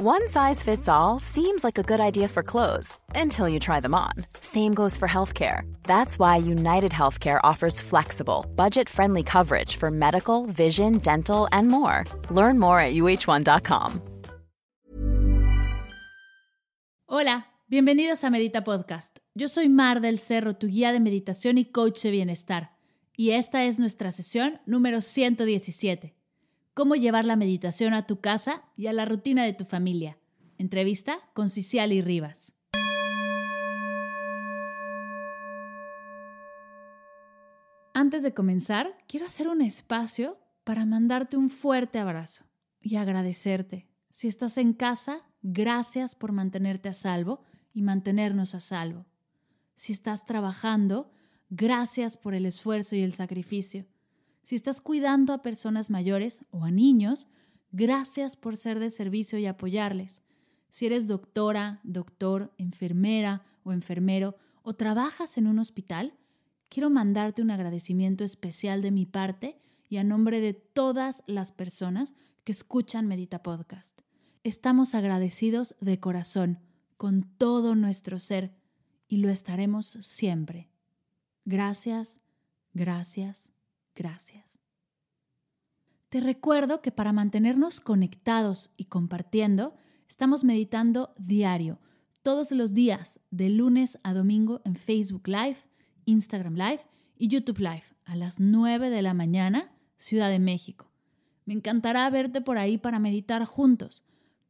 One size fits all seems like a good idea for clothes until you try them on. Same goes for healthcare. That's why United Healthcare offers flexible, budget-friendly coverage for medical, vision, dental, and more. Learn more at uh1.com. Hola, bienvenidos a Medita Podcast. Yo soy Mar del Cerro, tu guía de meditación y coach de bienestar. Y esta es nuestra sesión número 117. Cómo llevar la meditación a tu casa y a la rutina de tu familia. Entrevista con Cici Ali Rivas. Antes de comenzar, quiero hacer un espacio para mandarte un fuerte abrazo y agradecerte. Si estás en casa, gracias por mantenerte a salvo y mantenernos a salvo. Si estás trabajando, gracias por el esfuerzo y el sacrificio. Si estás cuidando a personas mayores o a niños, gracias por ser de servicio y apoyarles. Si eres doctora, doctor, enfermera o enfermero o trabajas en un hospital, quiero mandarte un agradecimiento especial de mi parte y a nombre de todas las personas que escuchan Medita Podcast. Estamos agradecidos de corazón, con todo nuestro ser, y lo estaremos siempre. Gracias, gracias. Gracias. Te recuerdo que para mantenernos conectados y compartiendo, estamos meditando diario, todos los días, de lunes a domingo en Facebook Live, Instagram Live y YouTube Live a las 9 de la mañana, Ciudad de México. Me encantará verte por ahí para meditar juntos.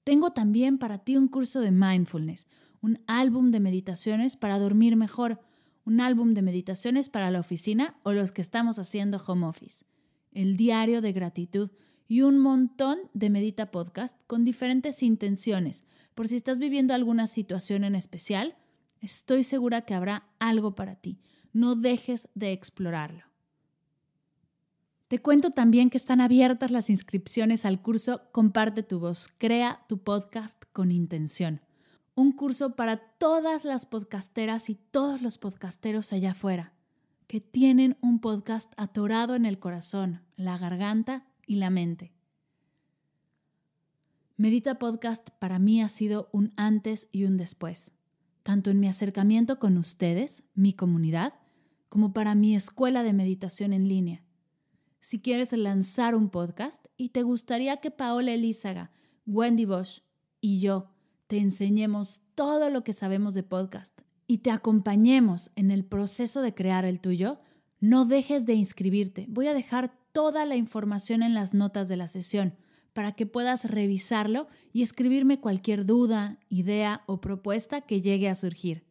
Tengo también para ti un curso de mindfulness, un álbum de meditaciones para dormir mejor, un álbum de meditaciones para la oficina o los que estamos haciendo home office, el diario de gratitud y un montón de Medita Podcast con diferentes intenciones. Por si estás viviendo alguna situación en especial, estoy segura que habrá algo para ti. No dejes de explorarlo. Te cuento también que están abiertas las inscripciones al curso Comparte tu voz, crea tu podcast con intención. Un curso para todas las podcasteras y todos los podcasteros allá afuera que tienen un podcast atorado en el corazón, la garganta y la mente. Medita Podcast para mí ha sido un antes y un después, tanto en mi acercamiento con ustedes, mi comunidad, como para mi escuela de meditación en línea. Si quieres lanzar un podcast y te gustaría que Paola Elízaga, Wendy Bosch y yo te enseñemos todo lo que sabemos de podcast y te acompañemos en el proceso de crear el tuyo, no dejes de inscribirte. Voy a dejar toda la información en las notas de la sesión para que puedas revisarlo y escribirme cualquier duda, idea o propuesta que llegue a surgir.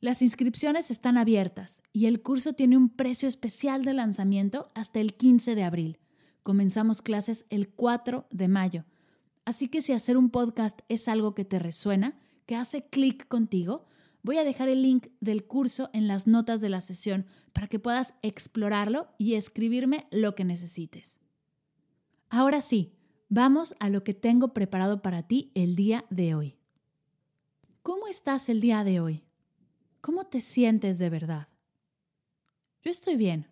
Las inscripciones están abiertas y el curso tiene un precio especial de lanzamiento hasta el 15 de abril. Comenzamos clases el 4 de mayo. Así que si hacer un podcast es algo que te resuena, que hace clic contigo, voy a dejar el link del curso en las notas de la sesión para que puedas explorarlo y escribirme lo que necesites. Ahora sí, vamos a lo que tengo preparado para ti el día de hoy. ¿Cómo estás el día de hoy? ¿Cómo te sientes de verdad? Yo estoy bien,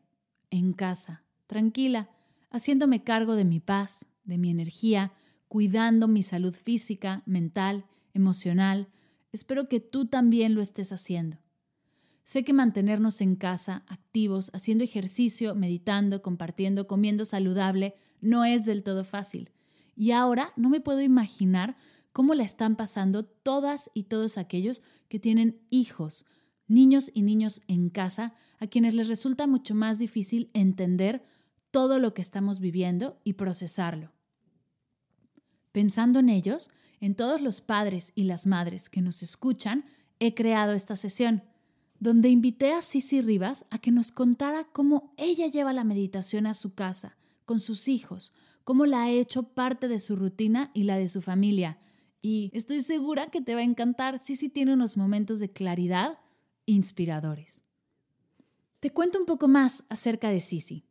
en casa, tranquila, haciéndome cargo de mi paz, de mi energía, cuidando mi salud física, mental, emocional. Espero que tú también lo estés haciendo. Sé que mantenernos en casa, activos, haciendo ejercicio, meditando, compartiendo, comiendo saludable, no es del todo fácil. Y ahora no me puedo imaginar cómo la están pasando todas y todos aquellos que tienen hijos, niños y niñas en casa, a quienes les resulta mucho más difícil entender todo lo que estamos viviendo y procesarlo. Pensando en ellos, en todos los padres y las madres que nos escuchan, he creado esta sesión, donde invité a Cici Rivas a que nos contara cómo ella lleva la meditación a su casa, con sus hijos, cómo la ha hecho parte de su rutina y la de su familia. Y estoy segura que te va a encantar. Cici tiene unos momentos de claridad inspiradores. Te cuento un poco más acerca de Cici.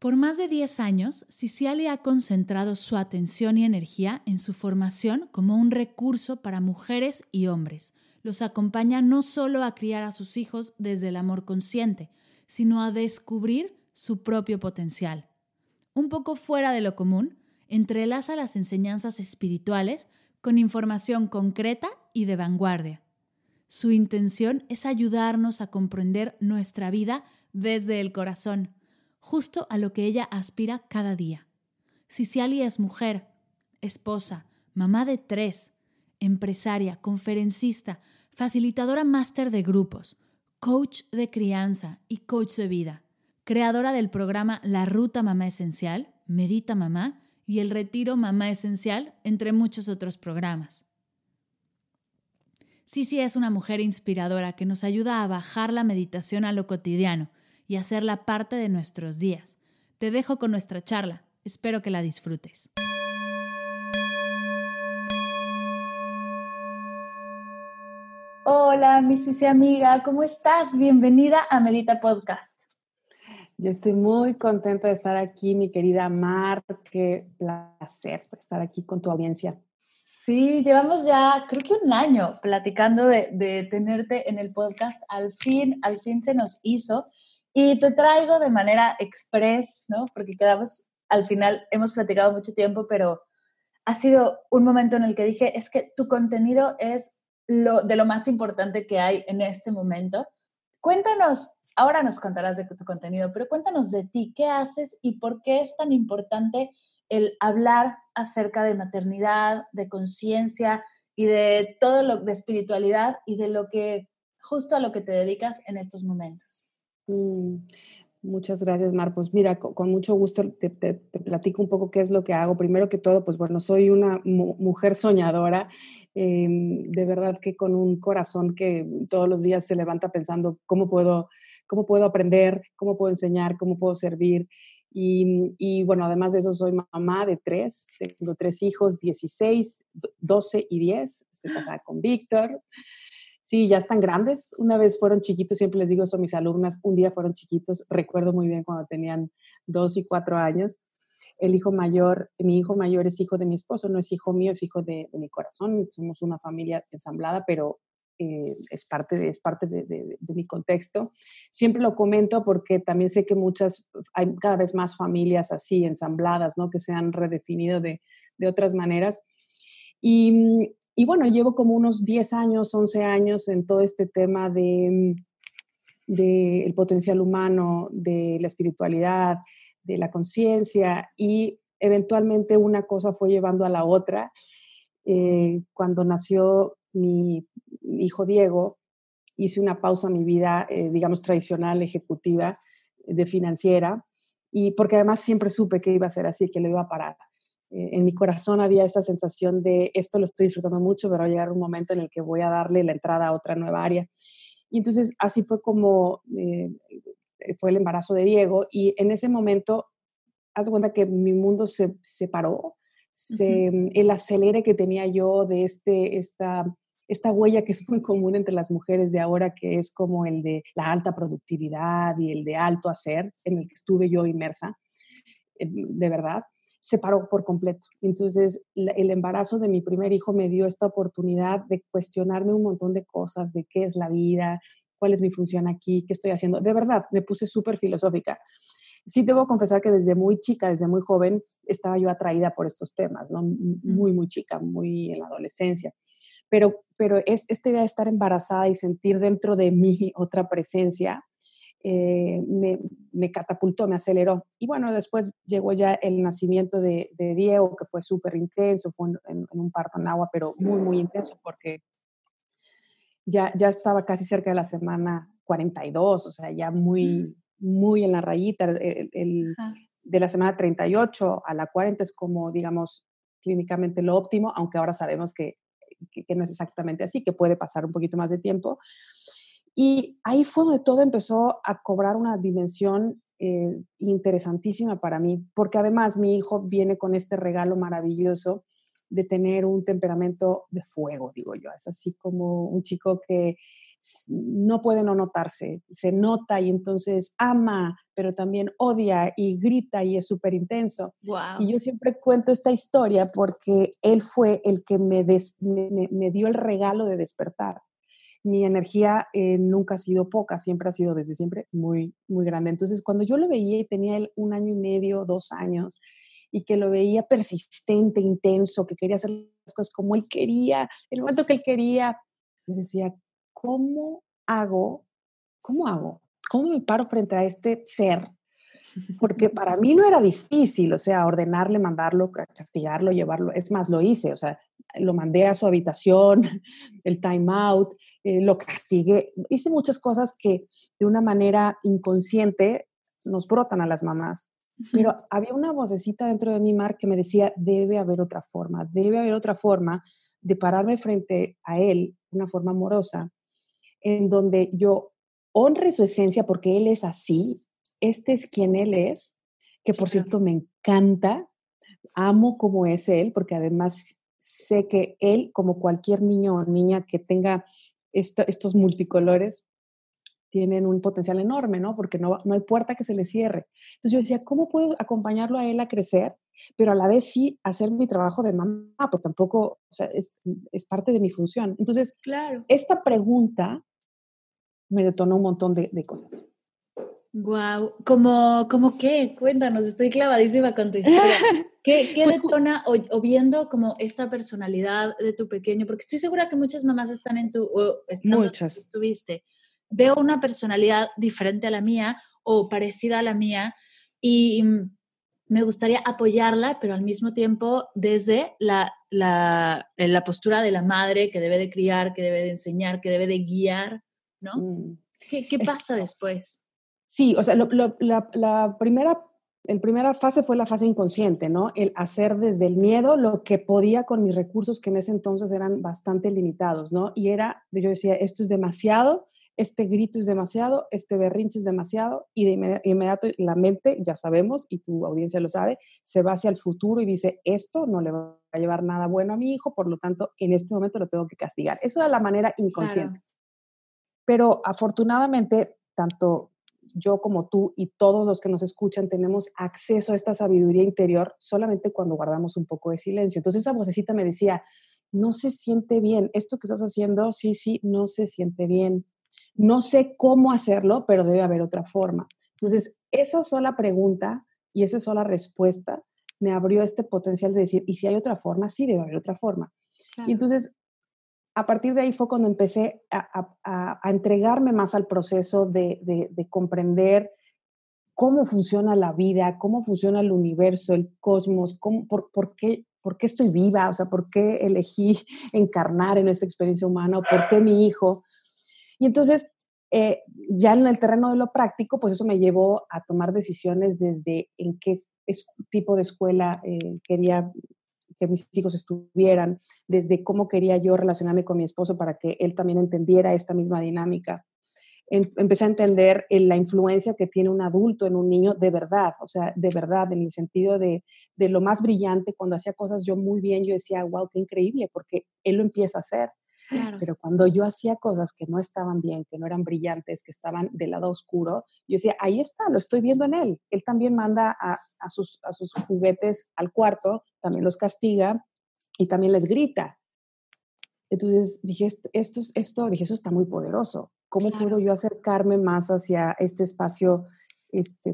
Por más de 10 años, Cici Ali ha concentrado su atención y energía en su formación como un recurso para mujeres y hombres. Los acompaña no solo a criar a sus hijos desde el amor consciente, sino a descubrir su propio potencial. Un poco fuera de lo común, entrelaza las enseñanzas espirituales con información concreta y de vanguardia. Su intención es ayudarnos a comprender nuestra vida desde el corazón, justo a lo que ella aspira cada día. Cici Ali es mujer, esposa, mamá de 3, empresaria, conferencista, facilitadora máster de grupos, coach de crianza y coach de vida, creadora del programa La Ruta Mamá Esencial, Medita Mamá y el Retiro Mamá Esencial, entre muchos otros programas. Cici es una mujer inspiradora que nos ayuda a bajar la meditación a lo cotidiano y hacerla parte de nuestros días. Te dejo con nuestra charla. Espero que la disfrutes. Hola, mi Cici amiga, ¿cómo estás? Bienvenida a Medita Podcast. Yo estoy muy contenta de estar aquí, mi querida Mar. Qué placer estar aquí con tu audiencia. Sí, llevamos ya creo que 1 año platicando de tenerte en el podcast. Al fin se nos hizo. Y te traigo de manera express, ¿no? Porque quedamos, al final hemos platicado mucho tiempo, pero ha sido un momento en el que dije, es que tu contenido es de lo más importante que hay en este momento. Cuéntanos, ahora nos contarás de tu contenido, pero cuéntanos de ti, ¿qué haces y por qué es tan importante el hablar acerca de maternidad, de conciencia y de todo lo de espiritualidad y de lo que, justo a lo que te dedicas en estos momentos? Muchas gracias, Mar. Pues mira, con mucho gusto te platico un poco qué es lo que hago. Primero que todo, pues bueno, soy una mujer soñadora, de verdad que con un corazón que todos los días se levanta pensando cómo puedo aprender, cómo puedo enseñar, cómo puedo servir. Y bueno, además de eso, soy mamá de 3, tengo 3 hijos, 16, 12 y 10, estoy casada con Víctor. Sí, ya están grandes. Una vez fueron chiquitos, siempre les digo eso a mis alumnas, un día fueron chiquitos, recuerdo muy bien cuando tenían 2 y 4 años. El hijo mayor, mi hijo mayor es hijo de mi esposo, no es hijo mío, es hijo de mi corazón. Somos una familia ensamblada, pero es parte de mi contexto. Siempre lo comento porque también sé que hay cada vez más familias así, ensambladas, ¿no? Que se han redefinido de otras maneras. Y bueno, llevo como unos 10 años, 11 años en todo este tema de el potencial humano, de la espiritualidad, de la conciencia, y eventualmente una cosa fue llevando a la otra. Cuando nació mi hijo Diego, hice una pausa en mi vida, digamos, tradicional, ejecutiva, de financiera, y porque además siempre supe que iba a ser así, que lo iba a parar. En mi corazón había esa sensación de esto lo estoy disfrutando mucho, pero va a llegar un momento en el que voy a darle la entrada a otra nueva área. Y entonces así fue como fue el embarazo de Diego, y en ese momento, haz de cuenta que mi mundo se separó, el acelere que tenía yo de esta huella que es muy común entre las mujeres de ahora, que es como el de la alta productividad y el de alto hacer, en el que estuve yo inmersa, de verdad. Se paró por completo. Entonces, el embarazo de mi primer hijo me dio esta oportunidad de cuestionarme un montón de cosas, de qué es la vida, cuál es mi función aquí, qué estoy haciendo. De verdad, me puse súper filosófica. Sí debo confesar que desde muy chica, desde muy joven, estaba yo atraída por estos temas, ¿no? Muy, muy chica, muy en la adolescencia. Pero es esta idea de estar embarazada y sentir dentro de mí otra presencia, me catapultó, me aceleró. Y bueno, después llegó ya el nacimiento de Diego, que fue súper intenso, fue en un parto en agua, pero muy, muy intenso, porque ya estaba casi cerca de la semana 42, o sea, ya muy, muy en la rayita. De la semana 38 a la 40 es como, digamos, clínicamente lo óptimo, aunque ahora sabemos que no es exactamente así, que puede pasar un poquito más de tiempo. Y ahí fue donde todo empezó a cobrar una dimensión interesantísima para mí, porque además mi hijo viene con este regalo maravilloso de tener un temperamento de fuego, digo yo. Es así como un chico que no puede no notarse, se nota y entonces ama, pero también odia y grita y es súper intenso. Wow. Y yo siempre cuento esta historia porque él fue el que me dio el regalo de despertar. Mi energía nunca ha sido poca, siempre ha sido desde siempre muy, muy grande. Entonces, cuando yo lo veía y tenía 1 año y medio, 2 años, y que lo veía persistente, intenso, que quería hacer las cosas como él quería, el momento que él quería. Me decía, ¿cómo hago? ¿Cómo me paro frente a este ser? Porque para mí no era difícil, o sea, ordenarle, mandarlo, castigarlo, llevarlo. Es más, lo hice, o sea, lo mandé a su habitación, el time out, lo castigué. Hice muchas cosas que de una manera inconsciente nos brotan a las mamás. Pero había una vocecita dentro de mí, Mar, que me decía, debe haber otra forma de pararme frente a él, una forma amorosa, en donde yo honre su esencia porque él es así, este es quien él es, que por cierto me encanta, amo como es él, porque además sé que él, como cualquier niño o niña que tenga estos multicolores, tienen un potencial enorme, ¿no? Porque no hay puerta que se le cierre. Entonces yo decía, ¿cómo puedo acompañarlo a él a crecer? Pero a la vez sí hacer mi trabajo de mamá, porque tampoco, o sea, es parte de mi función. Entonces, claro, esta pregunta me detonó un montón de cosas. Wow, ¿cómo qué? Cuéntanos, estoy clavadísima con tu historia. ¿Qué pues, detona o viendo como esta personalidad de tu pequeño? Porque estoy segura que muchas mamás están en tu... muchas. Estuviste. Veo una personalidad diferente a la mía o parecida a la mía y me gustaría apoyarla, pero al mismo tiempo desde la postura de la madre que debe de criar, que debe de enseñar, que debe de guiar, ¿no? ¿Qué pasa después? Sí, o sea, la primera fase fue la fase inconsciente, ¿no? El hacer desde el miedo lo que podía con mis recursos que en ese entonces eran bastante limitados, ¿no? Y yo decía, esto es demasiado, este grito es demasiado, este berrinche es demasiado, y de inmediato la mente, ya sabemos, y tu audiencia lo sabe, se va hacia el futuro y dice, esto no le va a llevar nada bueno a mi hijo, por lo tanto, en este momento lo tengo que castigar. Eso era la manera inconsciente. Claro. Pero afortunadamente, tanto yo como tú y todos los que nos escuchan tenemos acceso a esta sabiduría interior solamente cuando guardamos un poco de silencio. Entonces esa vocecita me decía, no se siente bien, esto que estás haciendo, sí, no se siente bien. No sé cómo hacerlo, pero debe haber otra forma. Entonces, esa sola pregunta y esa sola respuesta me abrió este potencial de decir, ¿y si hay otra forma? Sí, debe haber otra forma. Claro. Y entonces, a partir de ahí fue cuando empecé a entregarme más al proceso de comprender cómo funciona la vida, cómo funciona el universo, el cosmos, por qué estoy viva, o sea, por qué elegí encarnar en esta experiencia humana, o por qué mi hijo... Y entonces, ya en el terreno de lo práctico, pues eso me llevó a tomar decisiones desde en qué tipo de escuela quería que mis hijos estuvieran, desde cómo quería yo relacionarme con mi esposo para que él también entendiera esta misma dinámica. Empecé a entender la influencia que tiene un adulto en un niño de verdad, o sea, de verdad, en el sentido de lo más brillante. Cuando hacía cosas yo muy bien, yo decía, wow, qué increíble, porque él lo empieza a hacer. Claro. Pero cuando yo hacía cosas que no estaban bien, que no eran brillantes, que estaban del lado oscuro, yo decía, ahí está, lo estoy viendo en él. Él también manda a sus juguetes al cuarto, también los castiga y también les grita. Entonces dije, eso está muy poderoso. ¿Cómo puedo yo acercarme más hacia este espacio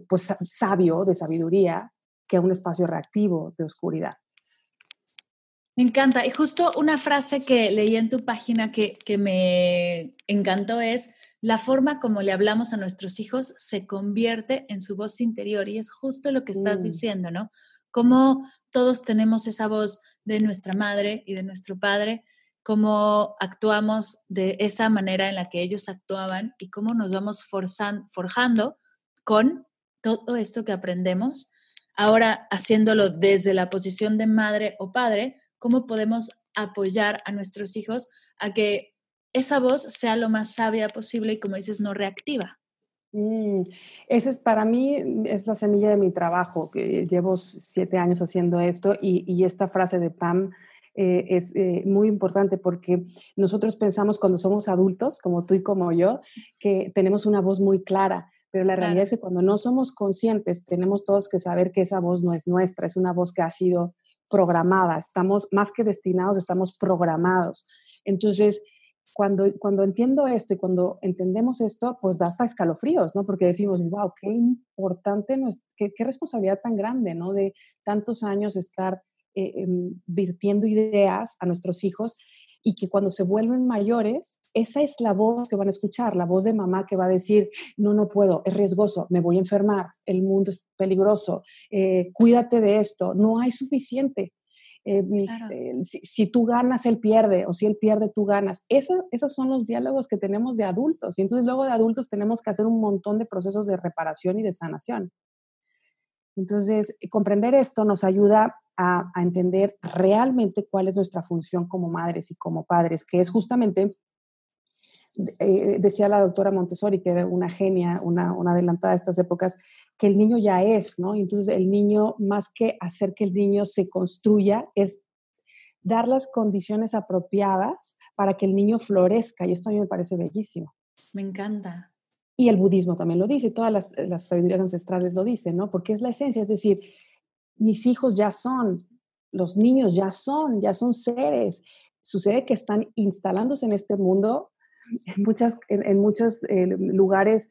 pues, sabio, de sabiduría, que a un espacio reactivo de oscuridad? Me encanta. Y justo una frase que leí en tu página que me encantó es, la forma como le hablamos a nuestros hijos se convierte en su voz interior. Y es justo lo que estás diciendo, ¿no? Como todos tenemos esa voz de nuestra madre y de nuestro padre, cómo actuamos de esa manera en la que ellos actuaban y cómo nos vamos forjando con todo esto que aprendemos. Ahora, haciéndolo desde la posición de madre o padre, ¿cómo podemos apoyar a nuestros hijos a que esa voz sea lo más sabia posible y, como dices, no reactiva? Esa es, para mí, es la semilla de mi trabajo. Que llevo 7 años haciendo esto y esta frase de Pam es muy importante porque nosotros pensamos cuando somos adultos, como tú y como yo, que tenemos una voz muy clara. Pero la realidad es que cuando no somos conscientes, tenemos todos que saber que esa voz no es nuestra, es una voz que ha sido programada, estamos más que destinados, estamos programados. Entonces, Cuando entiendo esto y cuando entendemos esto, pues da hasta escalofríos, ¿no? Porque decimos, wow, qué importante, qué responsabilidad tan grande, ¿no? De tantos años estar virtiendo ideas a nuestros hijos y que cuando se vuelven mayores, esa es la voz que van a escuchar, la voz de mamá que va a decir, no, no puedo, es riesgoso, me voy a enfermar, el mundo es peligroso, cuídate de esto, no hay suficiente. Claro. Si tú ganas, él pierde, o si él pierde, tú ganas. Esos son los diálogos que tenemos de adultos, y entonces luego de adultos tenemos que hacer un montón de procesos de reparación y de sanación. Entonces, comprender esto nos ayuda a entender realmente cuál es nuestra función como madres y como padres, que es justamente, decía la doctora Montessori, que era una genia, una adelantada de estas épocas, que el niño ya es, ¿no? Entonces el niño, más que hacer que el niño se construya, es dar las condiciones apropiadas para que el niño florezca, y esto a mí me parece bellísimo. Me encanta. Y el budismo también lo dice, todas las sabidurías ancestrales lo dicen, ¿no? Porque es la esencia, es decir, mis hijos ya son, los niños ya son seres. Sucede que están instalándose en este mundo, en muchos lugares,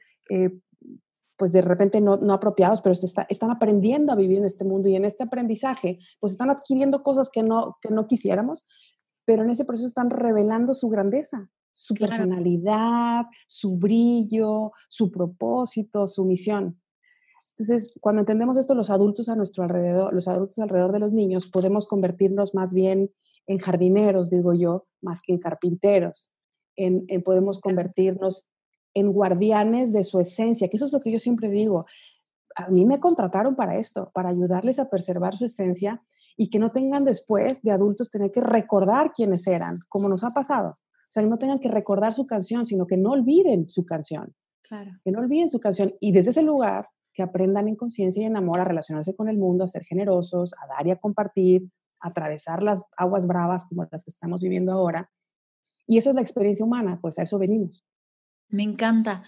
pues de repente no apropiados, pero están aprendiendo a vivir en este mundo, y en este aprendizaje pues están adquiriendo cosas que no quisiéramos, pero en ese proceso están revelando su grandeza, su claro. personalidad, su brillo, su propósito, su misión. Entonces, cuando entendemos esto, los adultos a nuestro alrededor, los adultos alrededor de los niños, podemos convertirnos más bien en jardineros, digo yo, más que en carpinteros. Podemos convertirnos en guardianes de su esencia, que eso es lo que yo siempre digo. A mí me contrataron para esto, para ayudarles a preservar su esencia y que no tengan después de adultos tener que recordar quiénes eran, como nos ha pasado. O sea, que no tengan que recordar su canción, sino que no olviden su canción. Claro. Que no olviden su canción. Y desde ese lugar, que aprendan en conciencia y en amor a relacionarse con el mundo, a ser generosos, a dar y a compartir, a atravesar las aguas bravas como las que estamos viviendo ahora. Y esa es la experiencia humana, pues a eso venimos. Me encanta.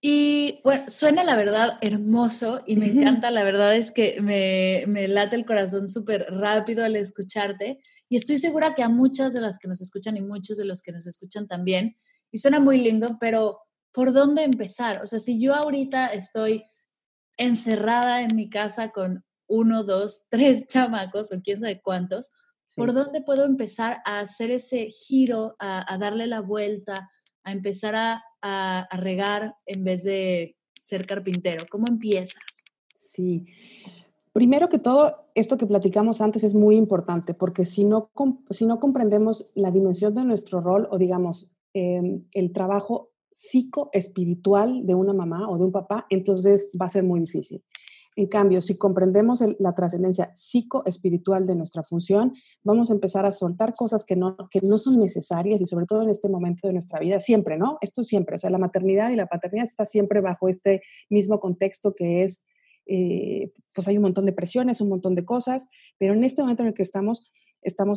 Y bueno, suena la verdad hermoso y me encanta, la verdad es que me late el corazón súper rápido al escucharte, y estoy segura que a muchas de las que nos escuchan y muchos de los que nos escuchan también, y suena muy lindo, pero ¿por dónde empezar? O sea, si yo ahorita estoy encerrada en mi casa con 1, 2, 3 chamacos o quién sabe cuántos, sí. ¿Por dónde puedo empezar a hacer ese giro, a darle la vuelta, a empezar a regar en vez de ser carpintero? ¿Cómo empiezas? Sí. Primero que todo, esto que platicamos antes es muy importante, porque si no comprendemos la dimensión de nuestro rol, o digamos, el trabajo psicoespiritual de una mamá o de un papá, entonces va a ser muy difícil. En cambio, si comprendemos la trascendencia psicoespiritual de nuestra función, vamos a empezar a soltar cosas que no son necesarias, y sobre todo en este momento de nuestra vida, siempre, ¿no? Esto siempre, o sea, la maternidad y la paternidad está siempre bajo este mismo contexto que es, pues hay un montón de presiones, un montón de cosas, pero en este momento en el que estamos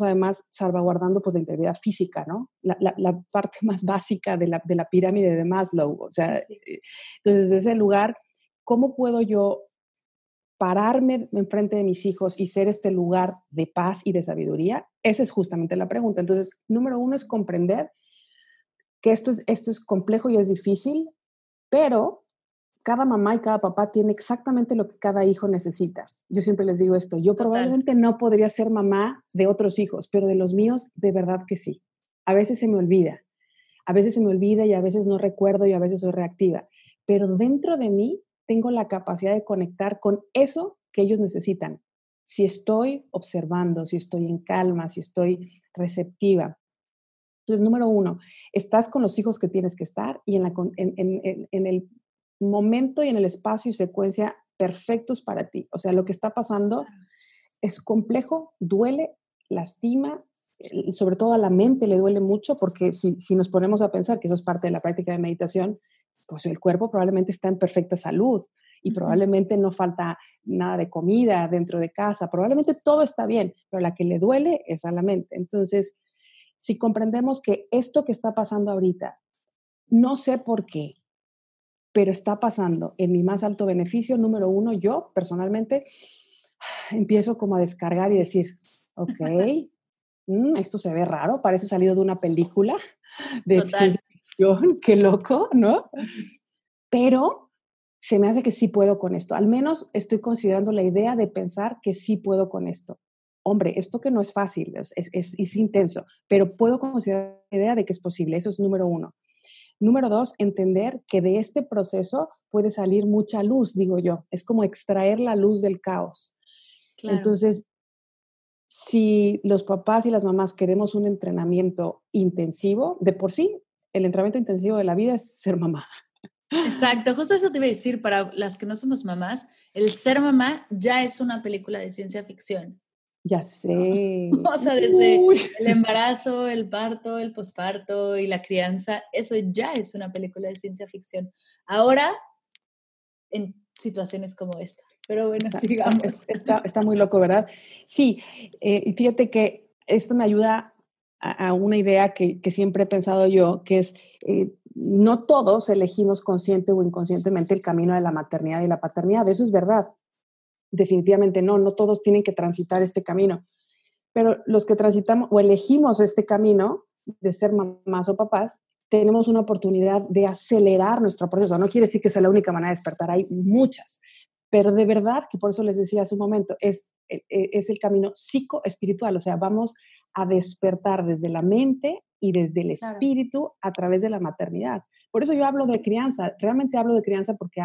además salvaguardando pues la integridad física, ¿no? La parte más básica de la pirámide de Maslow, o sea, sí. Entonces desde ese lugar, ¿cómo puedo yo pararme enfrente de mis hijos y ser este lugar de paz y de sabiduría? Esa es justamente la pregunta. Entonces, número uno es comprender que esto es complejo y es difícil, pero cada mamá y cada papá tiene exactamente lo que cada hijo necesita. Yo siempre les digo esto, yo probablemente no podría ser mamá de otros hijos, pero de los míos, de verdad que sí. A veces se me olvida, y a veces no recuerdo y a veces soy reactiva, pero dentro de mí tengo la capacidad de conectar con eso que ellos necesitan. Si estoy observando, si estoy en calma, si estoy receptiva. Entonces, número uno, estás con los hijos que tienes que estar, y en el momento y en el espacio y secuencia perfectos para ti. O sea, lo que está pasando es complejo, duele, lastima, sobre todo a la mente le duele mucho, porque si nos ponemos a pensar, que eso es parte de la práctica de meditación, pues el cuerpo probablemente está en perfecta salud y probablemente no falta nada de comida dentro de casa, probablemente todo está bien, pero la que le duele es a la mente. Entonces, si comprendemos que esto que está pasando ahorita, no sé por qué, pero está pasando en mi más alto beneficio, número uno, yo personalmente empiezo como a descargar y decir, ok, esto se ve raro, parece salido de una película, de excepción, qué loco, ¿no? Pero se me hace que sí puedo con esto. Al menos estoy considerando la idea de pensar que sí puedo con esto. Hombre, esto que no es fácil, es intenso, pero puedo considerar la idea de que es posible. Eso es número uno. Número dos, entender que de este proceso puede salir mucha luz, digo yo. Es como extraer la luz del caos. Claro. Entonces, si los papás y las mamás queremos un entrenamiento intensivo, de por sí, el entrenamiento intensivo de la vida es ser mamá. Exacto, justo eso te iba a decir, para las que no somos mamás, el ser mamá ya es una película de ciencia ficción. Ya sé. O sea, desde el embarazo, el parto, el posparto y la crianza, eso ya es una película de ciencia ficción. Ahora, en situaciones como esta. Pero bueno, sigamos. Está muy loco, ¿verdad? Sí, fíjate que esto me ayuda a una idea que siempre he pensado yo, que es no todos elegimos consciente o inconscientemente el camino de la maternidad y la paternidad. Eso es verdad. Definitivamente no todos tienen que transitar este camino, pero los que transitamos o elegimos este camino de ser mamás o papás, tenemos una oportunidad de acelerar nuestro proceso. No quiere decir que sea la única manera de despertar, hay muchas, pero de verdad que por eso les decía hace un momento, es el camino psicoespiritual, o sea, vamos a despertar desde la mente y desde el espíritu a través de la maternidad. Por eso yo hablo de crianza, realmente hablo de crianza porque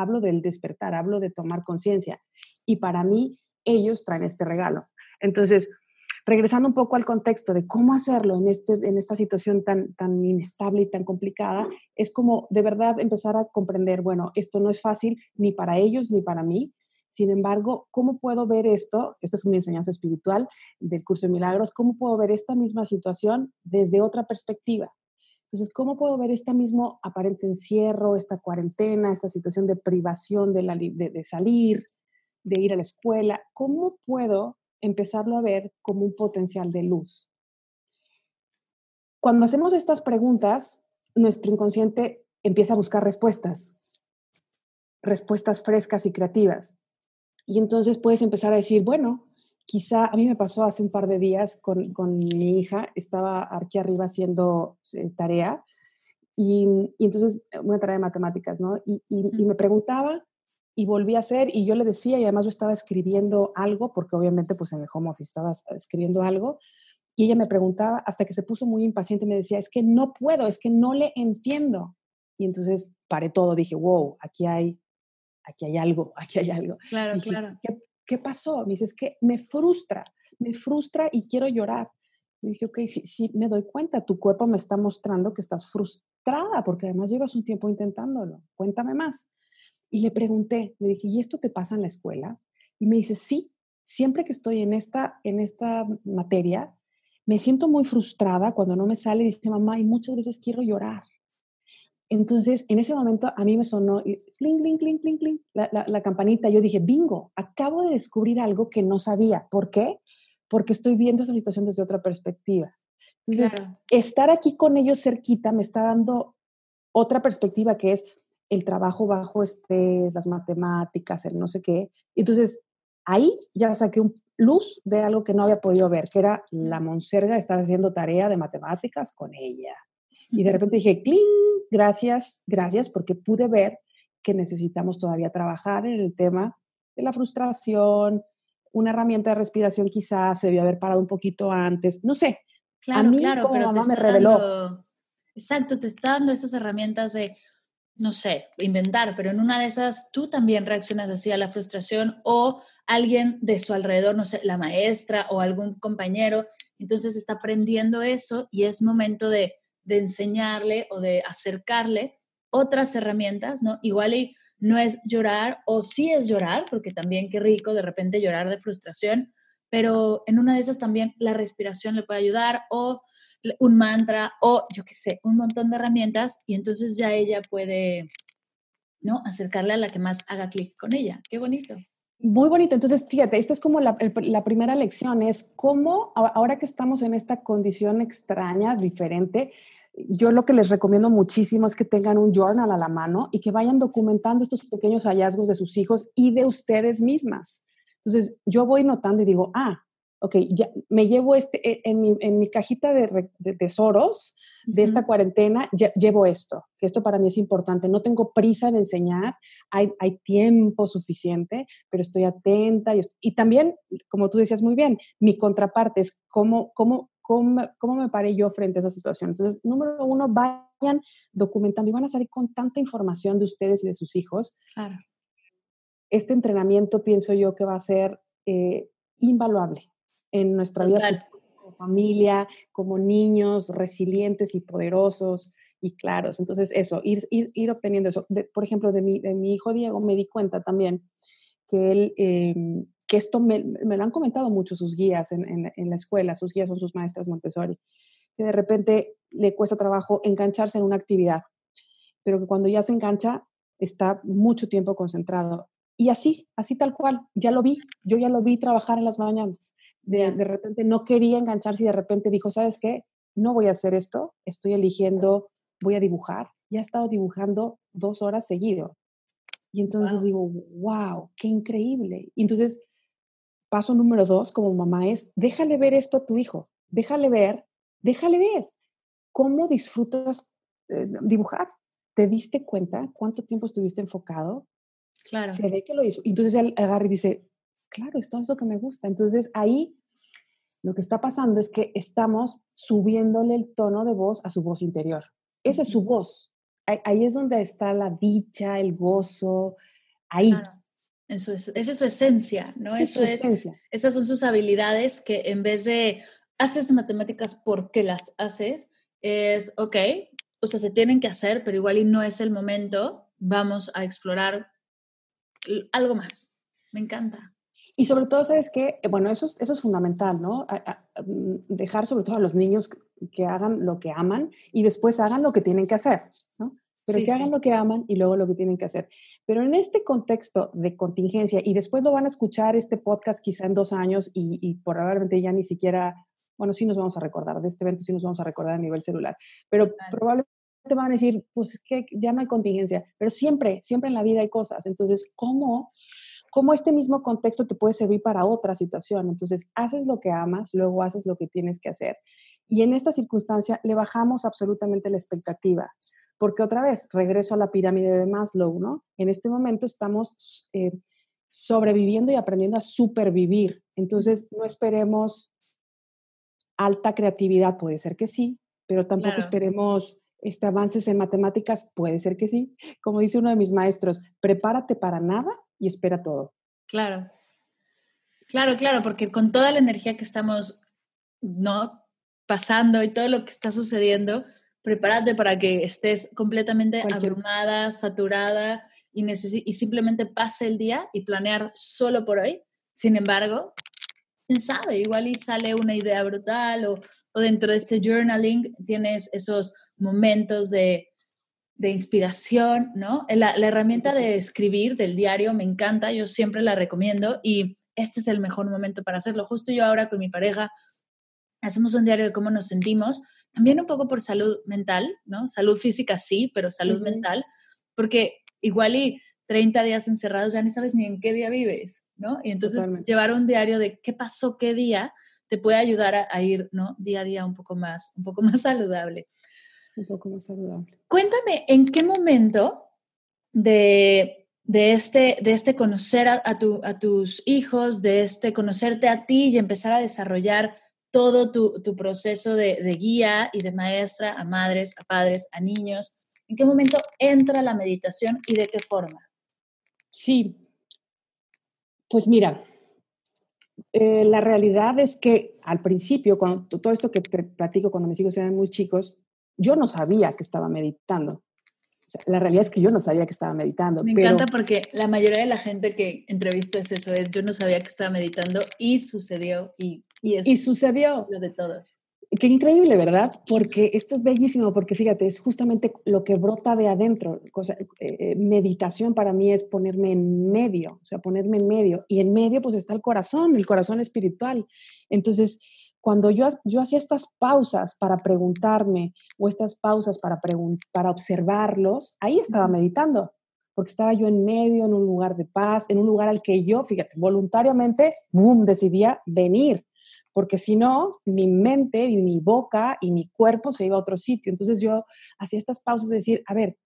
hablo del despertar, hablo de tomar conciencia. Y para mí, ellos traen este regalo. Entonces, regresando un poco al contexto de cómo hacerlo en esta situación tan inestable y tan complicada, es como de verdad empezar a comprender, bueno, esto no es fácil ni para ellos ni para mí. Sin embargo, ¿cómo puedo ver esto? Esta es mi enseñanza espiritual del curso de milagros. ¿Cómo puedo ver esta misma situación desde otra perspectiva? Entonces, ¿cómo puedo ver este mismo aparente encierro, esta cuarentena, esta situación de privación de salir, de ir a la escuela? ¿Cómo puedo empezarlo a ver como un potencial de luz? Cuando hacemos estas preguntas, nuestro inconsciente empieza a buscar respuestas frescas y creativas. Y entonces puedes empezar a decir, bueno, quizá a mí me pasó hace un par de días con mi hija, estaba aquí arriba haciendo tarea y entonces una tarea de matemáticas, ¿no? Y me preguntaba y volví a hacer y yo le decía y además yo estaba escribiendo algo porque obviamente pues en el home office estaba escribiendo algo y ella me preguntaba hasta que se puso muy impaciente y me decía, es que no puedo, es que no le entiendo. Y entonces paré todo, dije, wow, aquí hay algo. Claro, dije, claro. ¿Qué pasó? Me dice, es que me frustra y quiero llorar. Le dije, ok, sí, me doy cuenta, tu cuerpo me está mostrando que estás frustrada, porque además llevas un tiempo intentándolo, cuéntame más. Y le pregunté, le dije, ¿y esto te pasa en la escuela? Y me dice, sí, siempre que estoy en esta materia, me siento muy frustrada cuando no me sale, dice mamá, y muchas veces quiero llorar. Entonces, en ese momento a mí me sonó cling, cling, cling, cling, cling, la campanita. Yo dije, bingo, acabo de descubrir algo que no sabía. ¿Por qué? Porque estoy viendo esta situación desde otra perspectiva. Entonces, claro, estar aquí con ellos cerquita me está dando otra perspectiva que es el trabajo bajo estrés, las matemáticas, el no sé qué. Entonces, ahí ya saqué luz de algo que no había podido ver, que era la monserga estar haciendo tarea de matemáticas con ella. Y de repente dije, cling, gracias, porque pude ver que necesitamos todavía trabajar en el tema de la frustración, una herramienta de respiración quizás, se debió haber parado un poquito antes, no sé. Claro, a mí claro, pero mamá me reveló. Exacto, te está dando esas herramientas de, no sé, inventar, pero en una de esas tú también reaccionas así a la frustración o alguien de su alrededor, no sé, la maestra o algún compañero, entonces está aprendiendo eso y es momento de enseñarle o de acercarle otras herramientas, ¿no? Igual y no es llorar, o sí es llorar, porque también qué rico de repente llorar de frustración, pero en una de esas también la respiración le puede ayudar, o un mantra, o yo qué sé, un montón de herramientas, y entonces ya ella puede, ¿no? Acercarle a la que más haga clic con ella. ¡Qué bonito! Muy bonito. Entonces, fíjate, esta es como la primera lección, es cómo, ahora que estamos en esta condición extraña, diferente, yo lo que les recomiendo muchísimo es que tengan un journal a la mano y que vayan documentando estos pequeños hallazgos de sus hijos y de ustedes mismas. Entonces, yo voy notando y digo, ok, ya me llevo en mi cajita de tesoros de esta cuarentena, ya llevo esto, que esto para mí es importante. No tengo prisa en enseñar, hay tiempo suficiente, pero estoy atenta. Y también, como tú decías muy bien, mi contraparte es cómo me paré yo frente a esa situación. Entonces, número uno, vayan documentando y van a salir con tanta información de ustedes y de sus hijos. Claro. Este entrenamiento pienso yo que va a ser invaluable en nuestra vida como familia, como niños resilientes y poderosos y claros. Entonces eso, ir obteniendo eso. Por ejemplo, de mi hijo Diego me di cuenta también que él, que esto me lo han comentado mucho sus guías en la escuela, sus guías son sus maestras Montessori, que de repente le cuesta trabajo engancharse en una actividad, pero que cuando ya se engancha está mucho tiempo concentrado. Y así tal cual, yo ya lo vi trabajar en las mañanas. De repente no quería engancharse y de repente dijo, ¿sabes qué? No voy a hacer esto, estoy eligiendo, voy a dibujar. Ya he estado dibujando 2 horas seguido. Y entonces digo, wow, qué increíble. Y entonces, paso número 2 como mamá es, déjale ver esto a tu hijo, déjale ver cómo disfrutas dibujar. ¿Te diste cuenta cuánto tiempo estuviste enfocado? Claro. Se ve que lo hizo. Entonces él agarra y dice, claro, esto es lo que me gusta. Entonces ahí lo que está pasando es que estamos subiéndole el tono de voz a su voz interior. Esa es su voz. Ahí es donde está la dicha, el gozo. Ahí. Claro. Esa es su esencia, ¿no? Esas son sus habilidades que en vez de haces matemáticas porque las haces, es ok, o sea, se tienen que hacer, pero igual y no es el momento. Vamos a explorar algo más. Me encanta. Y sobre todo, ¿sabes qué? Bueno, eso es fundamental, ¿no? Dejar sobre todo a los niños que hagan lo que aman y después hagan lo que tienen que hacer, ¿no? Pero sí, hagan lo que aman y luego lo que tienen que hacer. Pero en este contexto de contingencia, y después lo van a escuchar este podcast quizá en 2 años y probablemente ya ni siquiera, bueno, sí nos vamos a recordar, de este evento sí nos vamos a recordar a nivel celular, pero probablemente te van a decir, pues es que ya no hay contingencia, pero siempre en la vida hay cosas. Entonces, ¿cómo este mismo contexto te puede servir para otra situación? Entonces, haces lo que amas, luego haces lo que tienes que hacer. Y en esta circunstancia le bajamos absolutamente la expectativa, porque otra vez, regreso a la pirámide de Maslow, ¿no? En este momento estamos sobreviviendo y aprendiendo a supervivir. Entonces, no esperemos alta creatividad, puede ser que sí, pero tampoco esperemos avances en matemáticas, puede ser que sí. Como dice uno de mis maestros, prepárate para nada y espera todo. Claro, porque con toda la energía que estamos no pasando y todo lo que está sucediendo, prepárate para que estés completamente abrumada, saturada y simplemente pase el día y planear solo por hoy. Sin embargo, quién sabe, igual y sale una idea brutal o dentro de este journaling tienes esos momentos de inspiración, ¿no? La herramienta de escribir del diario me encanta, yo siempre la recomiendo y este es el mejor momento para hacerlo. Justo yo ahora con mi pareja hacemos un diario de cómo nos sentimos, también un poco por salud mental, ¿no? Salud física sí, pero salud mental, porque igual y 30 días encerrados ya ni sabes ni en qué día vives, ¿no? Y entonces llevar un diario de qué pasó, qué día, te puede ayudar a ir, ¿no? Día a día un poco más saludable. Un poco más saludable. Cuéntame, ¿en qué momento de este conocer a tus hijos, de este conocerte a ti y empezar a desarrollar todo tu proceso de guía y de maestra a madres, a padres, a niños? ¿En qué momento entra la meditación y de qué forma? Sí, pues mira, la realidad es que al principio, cuando todo esto que te platico cuando mis hijos eran muy chicos, yo no sabía que estaba meditando. O sea, la realidad es que yo no sabía que estaba meditando. Me encanta porque la mayoría de la gente que entrevisto es eso, yo no sabía que estaba meditando y sucedió. Y sucedió. Lo de todos. Qué increíble, ¿verdad? Porque esto es bellísimo, porque fíjate, es justamente lo que brota de adentro. Meditación para mí es ponerme en medio. Y en medio pues está el corazón espiritual. Entonces, cuando yo hacía estas pausas para preguntarme o estas pausas para observarlos, ahí estaba meditando, porque estaba yo en medio, en un lugar de paz, en un lugar al que yo, fíjate, voluntariamente, decidía venir. porque si no, mi mente y mi boca y mi cuerpo se iba a otro sitio. Entonces yo hacía estas pausas de decir, a ver,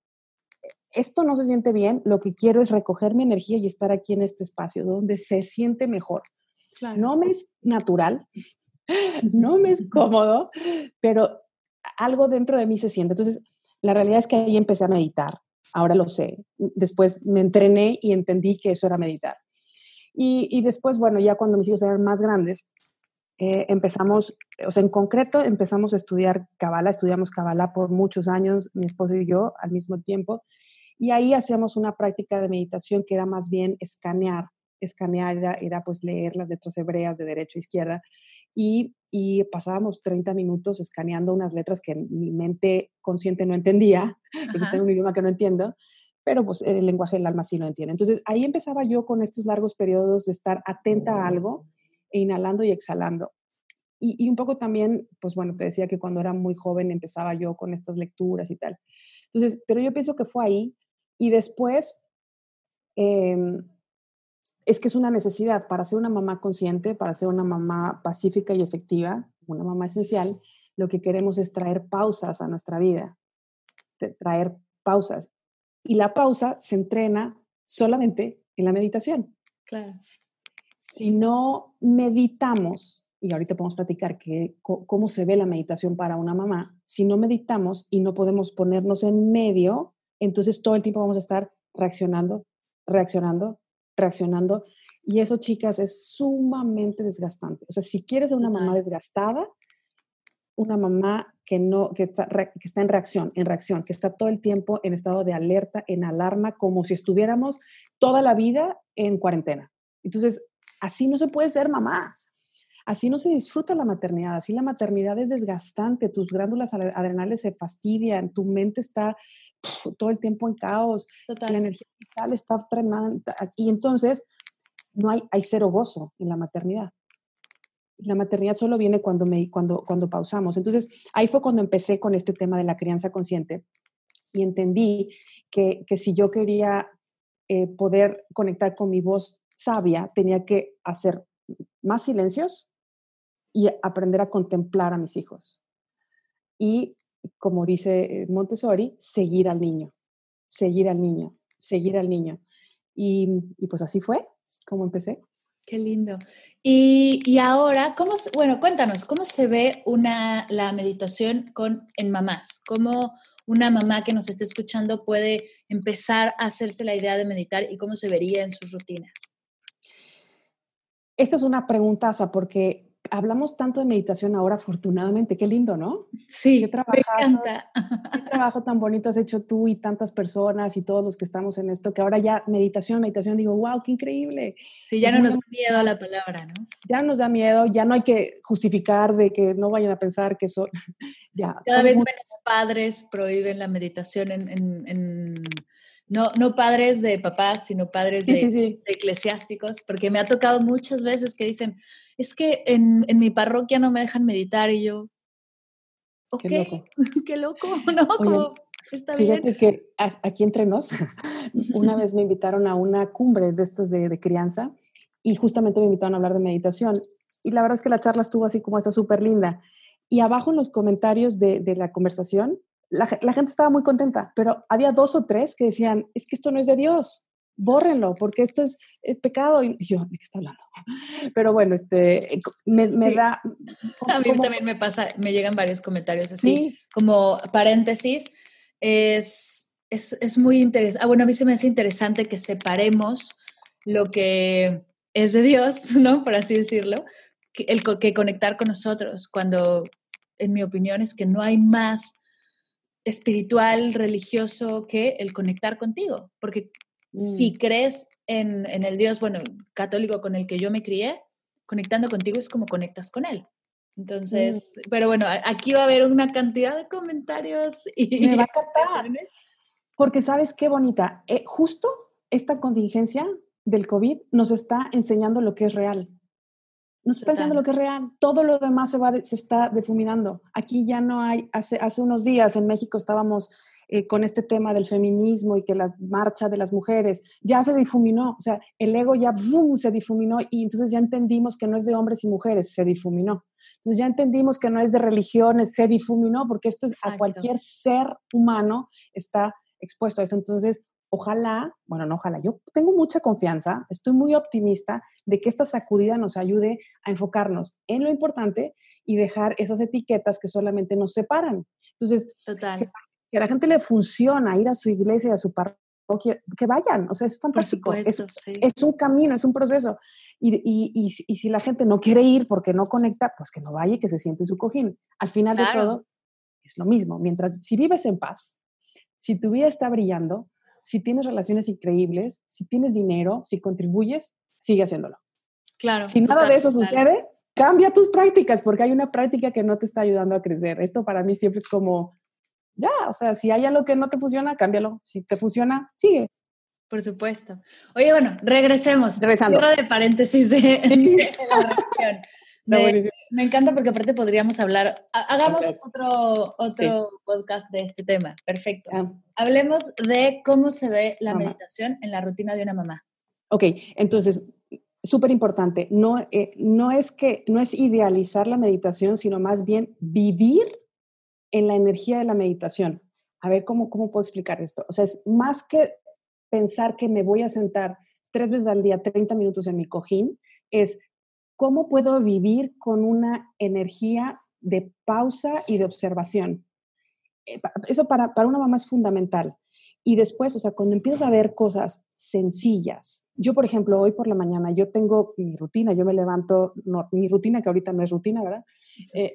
esto no se siente bien, lo que quiero es recoger mi energía y estar aquí en este espacio donde se siente mejor. Claro. No me es natural, no me es cómodo, pero algo dentro de mí se siente. Entonces, la realidad es que ahí empecé a meditar, ahora lo sé. Después me entrené y entendí que eso era meditar. Y después, bueno, ya cuando mis hijos eran más grandes, empezamos, o sea, en concreto empezamos a estudiar Kabbalah, estudiamos Kabbalah por muchos años, mi esposo y yo al mismo tiempo, y ahí hacíamos una práctica de meditación que era más bien escanear era pues leer las letras hebreas de derecha a izquierda, y pasábamos 30 minutos escaneando unas letras que mi mente consciente no entendía, porque está en un idioma que no entiendo, pero pues el lenguaje del alma sí lo entiende. Entonces ahí empezaba yo con estos largos periodos de estar atenta a algo, e inhalando y exhalando. Y un poco también, pues bueno, te decía que cuando era muy joven empezaba yo con estas lecturas y tal. Entonces, pero yo pienso que fue ahí, y después... es que es una necesidad para ser una mamá consciente, para ser una mamá pacífica y efectiva, una mamá esencial. Lo que queremos es traer pausas a nuestra vida, traer pausas. Y la pausa se entrena solamente en la meditación. Claro. Si no meditamos, y ahorita podemos platicar cómo se ve la meditación para una mamá, si no meditamos y no podemos ponernos en medio, entonces todo el tiempo vamos a estar reaccionando, y eso, chicas, es sumamente desgastante. O sea, si quieres ser una mamá desgastada, una mamá que está en reacción, que está todo el tiempo en estado de alerta, en alarma, como si estuviéramos toda la vida en cuarentena. Entonces, así no se puede ser mamá. Así no se disfruta la maternidad, así la maternidad es desgastante, tus glándulas adrenales se fastidian, tu mente está todo el tiempo en caos, la energía vital está tremenda, y entonces no hay cero gozo en la maternidad. La maternidad solo viene cuando pausamos. Entonces ahí fue cuando empecé con este tema de la crianza consciente, y entendí que si yo quería poder conectar con mi voz sabia, tenía que hacer más silencios y aprender a contemplar a mis hijos. Y como dice Montessori, seguir al niño. Y pues así fue como empecé. Qué lindo. Y ahora, cuéntanos, ¿cómo se ve la meditación en mamás? ¿Cómo una mamá que nos esté escuchando puede empezar a hacerse la idea de meditar y cómo se vería en sus rutinas? Esta es una preguntaza porque hablamos tanto de meditación ahora, afortunadamente. Qué lindo, ¿no? Sí, me encanta. Qué trabajo tan bonito has hecho tú y tantas personas y todos los que estamos en esto, que ahora ya meditación, digo, wow, qué increíble. Sí, ya no nos da miedo a la palabra, ¿no? Ya nos da miedo, ya no hay que justificar de que no vayan a pensar que son... ya. Cada vez menos padres prohíben la meditación No padres de papás, sino padres de eclesiásticos, porque me ha tocado muchas veces que dicen, es que en mi parroquia no me dejan meditar, y yo, ok, qué loco, ¿no? Oye, como, está bien. Fíjate que aquí entre nos, una vez me invitaron a una cumbre de estos de crianza, y justamente me invitaron a hablar de meditación, y la verdad es que la charla estuvo así como esta súper linda, y abajo en los comentarios de la conversación, la gente estaba muy contenta, pero había 2 o 3 que decían, es que esto no es de Dios, bórrenlo, porque esto es pecado. Y yo, ¿de qué está hablando? Pero bueno, me da... A mí también me pasa, me llegan varios comentarios así, ¿sí? Como paréntesis, es muy interesante. Bueno, a mí se me hace interesante que separemos lo que es de Dios, ¿no? Por así decirlo, que conectar con nosotros, cuando en mi opinión es que no hay más espiritual, religioso, que el conectar contigo, porque si crees en el Dios, bueno, católico con el que yo me crié, conectando contigo es como conectas con él. Entonces, pero bueno, aquí va a haber una cantidad de comentarios y me va a encantar, porque ¿sabes qué, bonita? Justo esta contingencia del COVID nos está enseñando lo que es real. Nos está haciendo lo que es real. Todo lo demás se está difuminando. Aquí ya no hay... Hace unos días en México estábamos con este tema del feminismo y que la marcha de las mujeres ya se difuminó. O sea, el ego ya boom, se difuminó, y entonces ya entendimos que no es de hombres y mujeres, se difuminó. Entonces ya entendimos que no es de religiones, se difuminó, porque esto es a cualquier ser humano está expuesto a esto. Entonces... yo tengo mucha confianza, estoy muy optimista de que esta sacudida nos ayude a enfocarnos en lo importante y dejar esas etiquetas que solamente nos separan. Entonces, si a la gente le funciona ir a su iglesia, a su parroquia, que vayan, o sea, es fantástico. Por supuesto, es un camino, es un proceso. Y si la gente no quiere ir porque no conecta, pues que no vaya y que se siente en su cojín. Al final de todo, es lo mismo. Mientras, si vives en paz, si tu vida está brillando, si tienes relaciones increíbles, si tienes dinero, si contribuyes, sigue haciéndolo. Claro. Si nada de eso sucede, cambia tus prácticas, porque hay una práctica que no te está ayudando a crecer. Esto para mí siempre es como, ya, o sea, si hay algo que no te funciona, cámbialo. Si te funciona, sigue. Por supuesto. Oye, bueno, regresemos. Cierra de paréntesis de la religión. Me encanta, porque aparte podríamos hablar, hagamos otro podcast de este tema. Perfecto. Hablemos de cómo se ve la meditación en la rutina de una mamá. Ok, entonces, súper importante, no es idealizar la meditación, sino más bien vivir en la energía de la meditación. A ver, ¿cómo puedo explicar esto? O sea, es más que pensar que me voy a sentar 3 veces al día, 30 minutos en mi cojín, es... ¿Cómo puedo vivir con una energía de pausa y de observación? Eso para una mamá es fundamental. Y después, o sea, cuando empiezas a ver cosas sencillas. Yo, por ejemplo, hoy por la mañana, yo tengo mi rutina, yo me levanto, mi rutina que ahorita no es rutina, ¿verdad?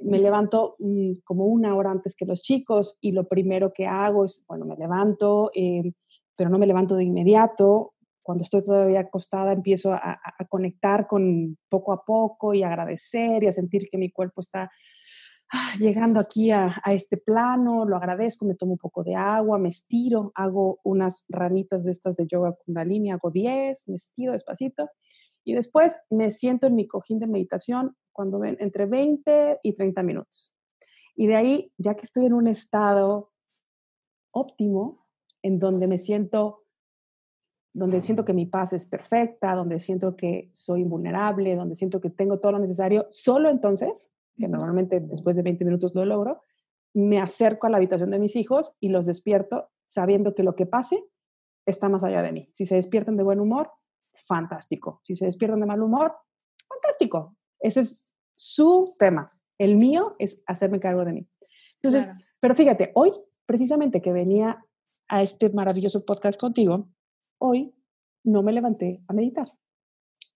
Me levanto como 1 hora antes que los chicos, y lo primero que hago es, bueno, me levanto, pero no me levanto de inmediato. Cuando estoy todavía acostada, empiezo a conectar con poco a poco y agradecer y a sentir que mi cuerpo está llegando aquí a este plano. Lo agradezco, me tomo un poco de agua, me estiro, hago unas ramitas de estas de yoga Kundalini, hago 10, me estiro despacito. Y después me siento en mi cojín de meditación cuando ven entre 20 y 30 minutos. Y de ahí, ya que estoy en un estado óptimo, en donde me siento... donde siento que mi paz es perfecta, donde siento que soy invulnerable, donde siento que tengo todo lo necesario, solo entonces, que normalmente después de 20 minutos lo logro, me acerco a la habitación de mis hijos y los despierto sabiendo que lo que pase está más allá de mí. Si se despiertan de buen humor, fantástico. Si se despiertan de mal humor, fantástico. Ese es su tema. El mío es hacerme cargo de mí. Entonces, pero fíjate, hoy, precisamente que venía a este maravilloso podcast contigo, hoy no me levanté a meditar.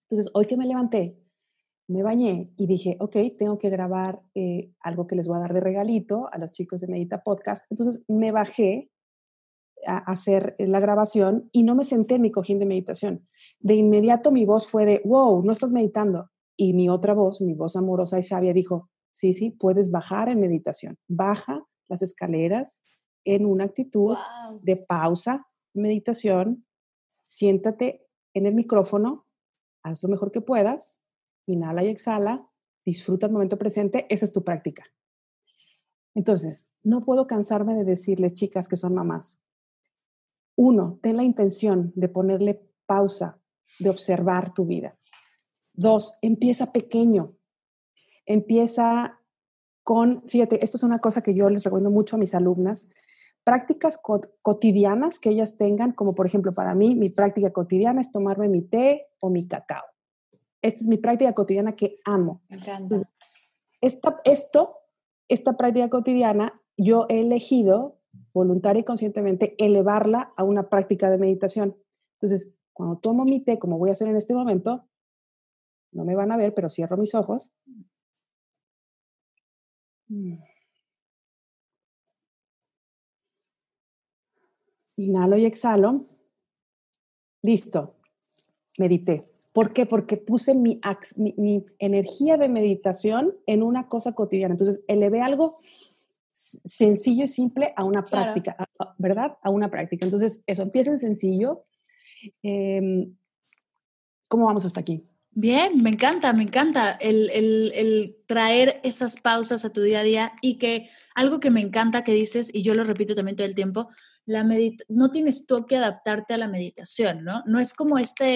Entonces, hoy que me levanté, me bañé y dije, ok, tengo que grabar algo que les voy a dar de regalito a los chicos de Medita Podcast. Entonces, me bajé a hacer la grabación y no me senté en mi cojín de meditación. De inmediato mi voz fue de, wow, no estás meditando. Y mi otra voz, mi voz amorosa y sabia, dijo, sí, puedes bajar en meditación. Baja las escaleras en una actitud de pausa, meditación. Siéntate en el micrófono, haz lo mejor que puedas, inhala y exhala, disfruta el momento presente, esa es tu práctica. Entonces, no puedo cansarme de decirles, chicas que son mamás, 1, ten la intención de ponerle pausa, de observar tu vida. 2, empieza pequeño, empieza con, fíjate, esto es una cosa que yo les recomiendo mucho a mis alumnas, prácticas cotidianas que ellas tengan, como por ejemplo para mí, mi práctica cotidiana es tomarme mi té o mi cacao. Esta es mi práctica cotidiana que amo. Me encanta. Entonces, esta práctica cotidiana, yo he elegido, voluntaria y conscientemente, elevarla a una práctica de meditación. Entonces, cuando tomo mi té, como voy a hacer en este momento, no me van a ver, pero cierro mis ojos. Inhalo y exhalo. Listo. Medité. ¿Por qué? Porque puse mi energía de meditación en una cosa cotidiana. Entonces, elevé algo sencillo y simple a una práctica, ¿verdad? A una práctica. Entonces, eso, empiecen sencillo. ¿Cómo vamos hasta aquí? Bien, me encanta el traer esas pausas a tu día a día y que algo que me encanta que dices, y yo lo repito también todo el tiempo, no tienes tú que adaptarte a la meditación, ¿no? No es como esta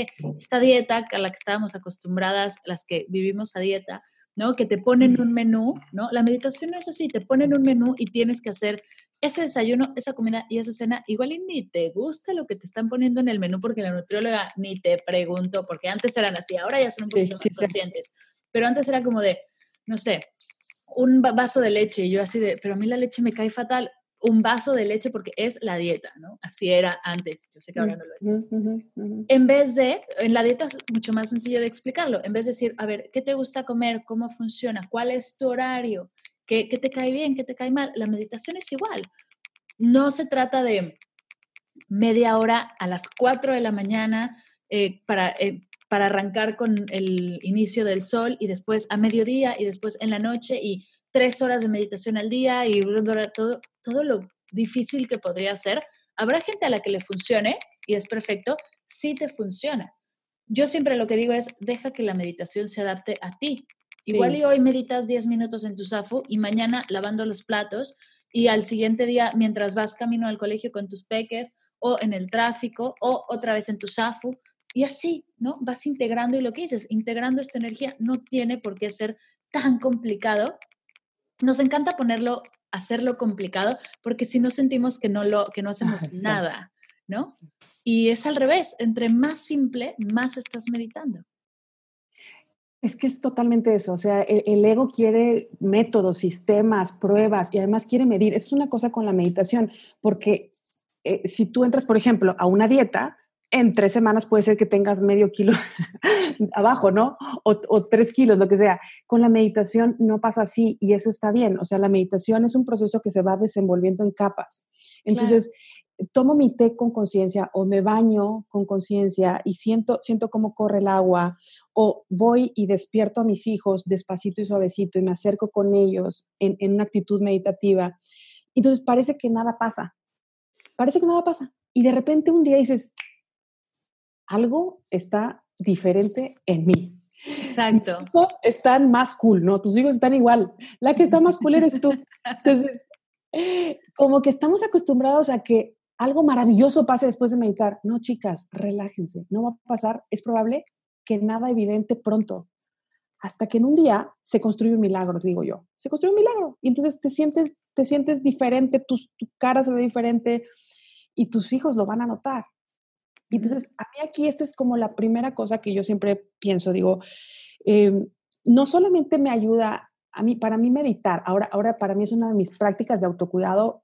dieta a la que estábamos acostumbradas, las que vivimos a dieta, ¿no? Que te ponen un menú, ¿no? La meditación no es así, te ponen un menú y tienes que hacer ese desayuno, esa comida y esa cena, igual y ni te gusta lo que te están poniendo en el menú porque la nutrióloga ni te preguntó, porque antes eran así, ahora ya son un poquito más conscientes, pero antes era como de, no sé, un vaso de leche y yo así de, pero a mí la leche me cae fatal, un vaso de leche porque es la dieta, ¿no? Así era antes, yo sé que ahora no lo es. En vez de, en la dieta es mucho más sencillo de explicarlo, en vez de decir, a ver, ¿qué te gusta comer? ¿Cómo funciona? ¿Cuál es tu horario? ¿Qué te cae bien? ¿Qué te cae mal? La meditación es igual. No se trata de media hora a las 4 de la mañana para arrancar con el inicio del sol y después a mediodía y después en la noche y 3 horas de meditación al día y todo lo difícil que podría ser. Habrá gente a la que le funcione y es perfecto si te funciona. Yo siempre lo que digo es deja que la meditación se adapte a ti. Sí. Igual y hoy meditas 10 minutos en tu zafu y mañana lavando los platos y al siguiente día mientras vas camino al colegio con tus peques o en el tráfico o otra vez en tu zafu y así, ¿no? Vas integrando y lo que dices, integrando esta energía no tiene por qué ser tan complicado. Nos encanta hacerlo complicado porque si no sentimos que no hacemos nada, ¿no? Sí. Y es al revés, entre más simple, más estás meditando. Es que es totalmente eso, o sea, el ego quiere métodos, sistemas, pruebas y además quiere medir. Es una cosa con la meditación, porque si tú entras, por ejemplo, a una dieta, en 3 semanas puede ser que tengas medio kilo abajo, ¿no? O 3 kilos, lo que sea. Con la meditación no pasa así y eso está bien. O sea, la meditación es un proceso que se va desenvolviendo en capas. Entonces, claro. Tomo mi té con conciencia o me baño con conciencia y siento cómo corre el agua o voy y despierto a mis hijos despacito y suavecito y me acerco con ellos en una actitud meditativa. Entonces, parece que nada pasa. Y de repente un día dices... algo está diferente en mí. Exacto. Tus hijos están más cool, ¿no? Tus hijos están igual. La que está más cool eres tú. Entonces, como que estamos acostumbrados a que algo maravilloso pase después de meditar. No, chicas, relájense. No va a pasar. Es probable que nada evidente pronto. Hasta que en un día se construye un milagro, digo yo. Se construye un milagro. Y entonces te sientes diferente, tu cara se ve diferente y tus hijos lo van a notar. Y entonces, a mí aquí esta es como la primera cosa que yo siempre pienso, digo, no solamente me ayuda para mí meditar, ahora para mí es una de mis prácticas de autocuidado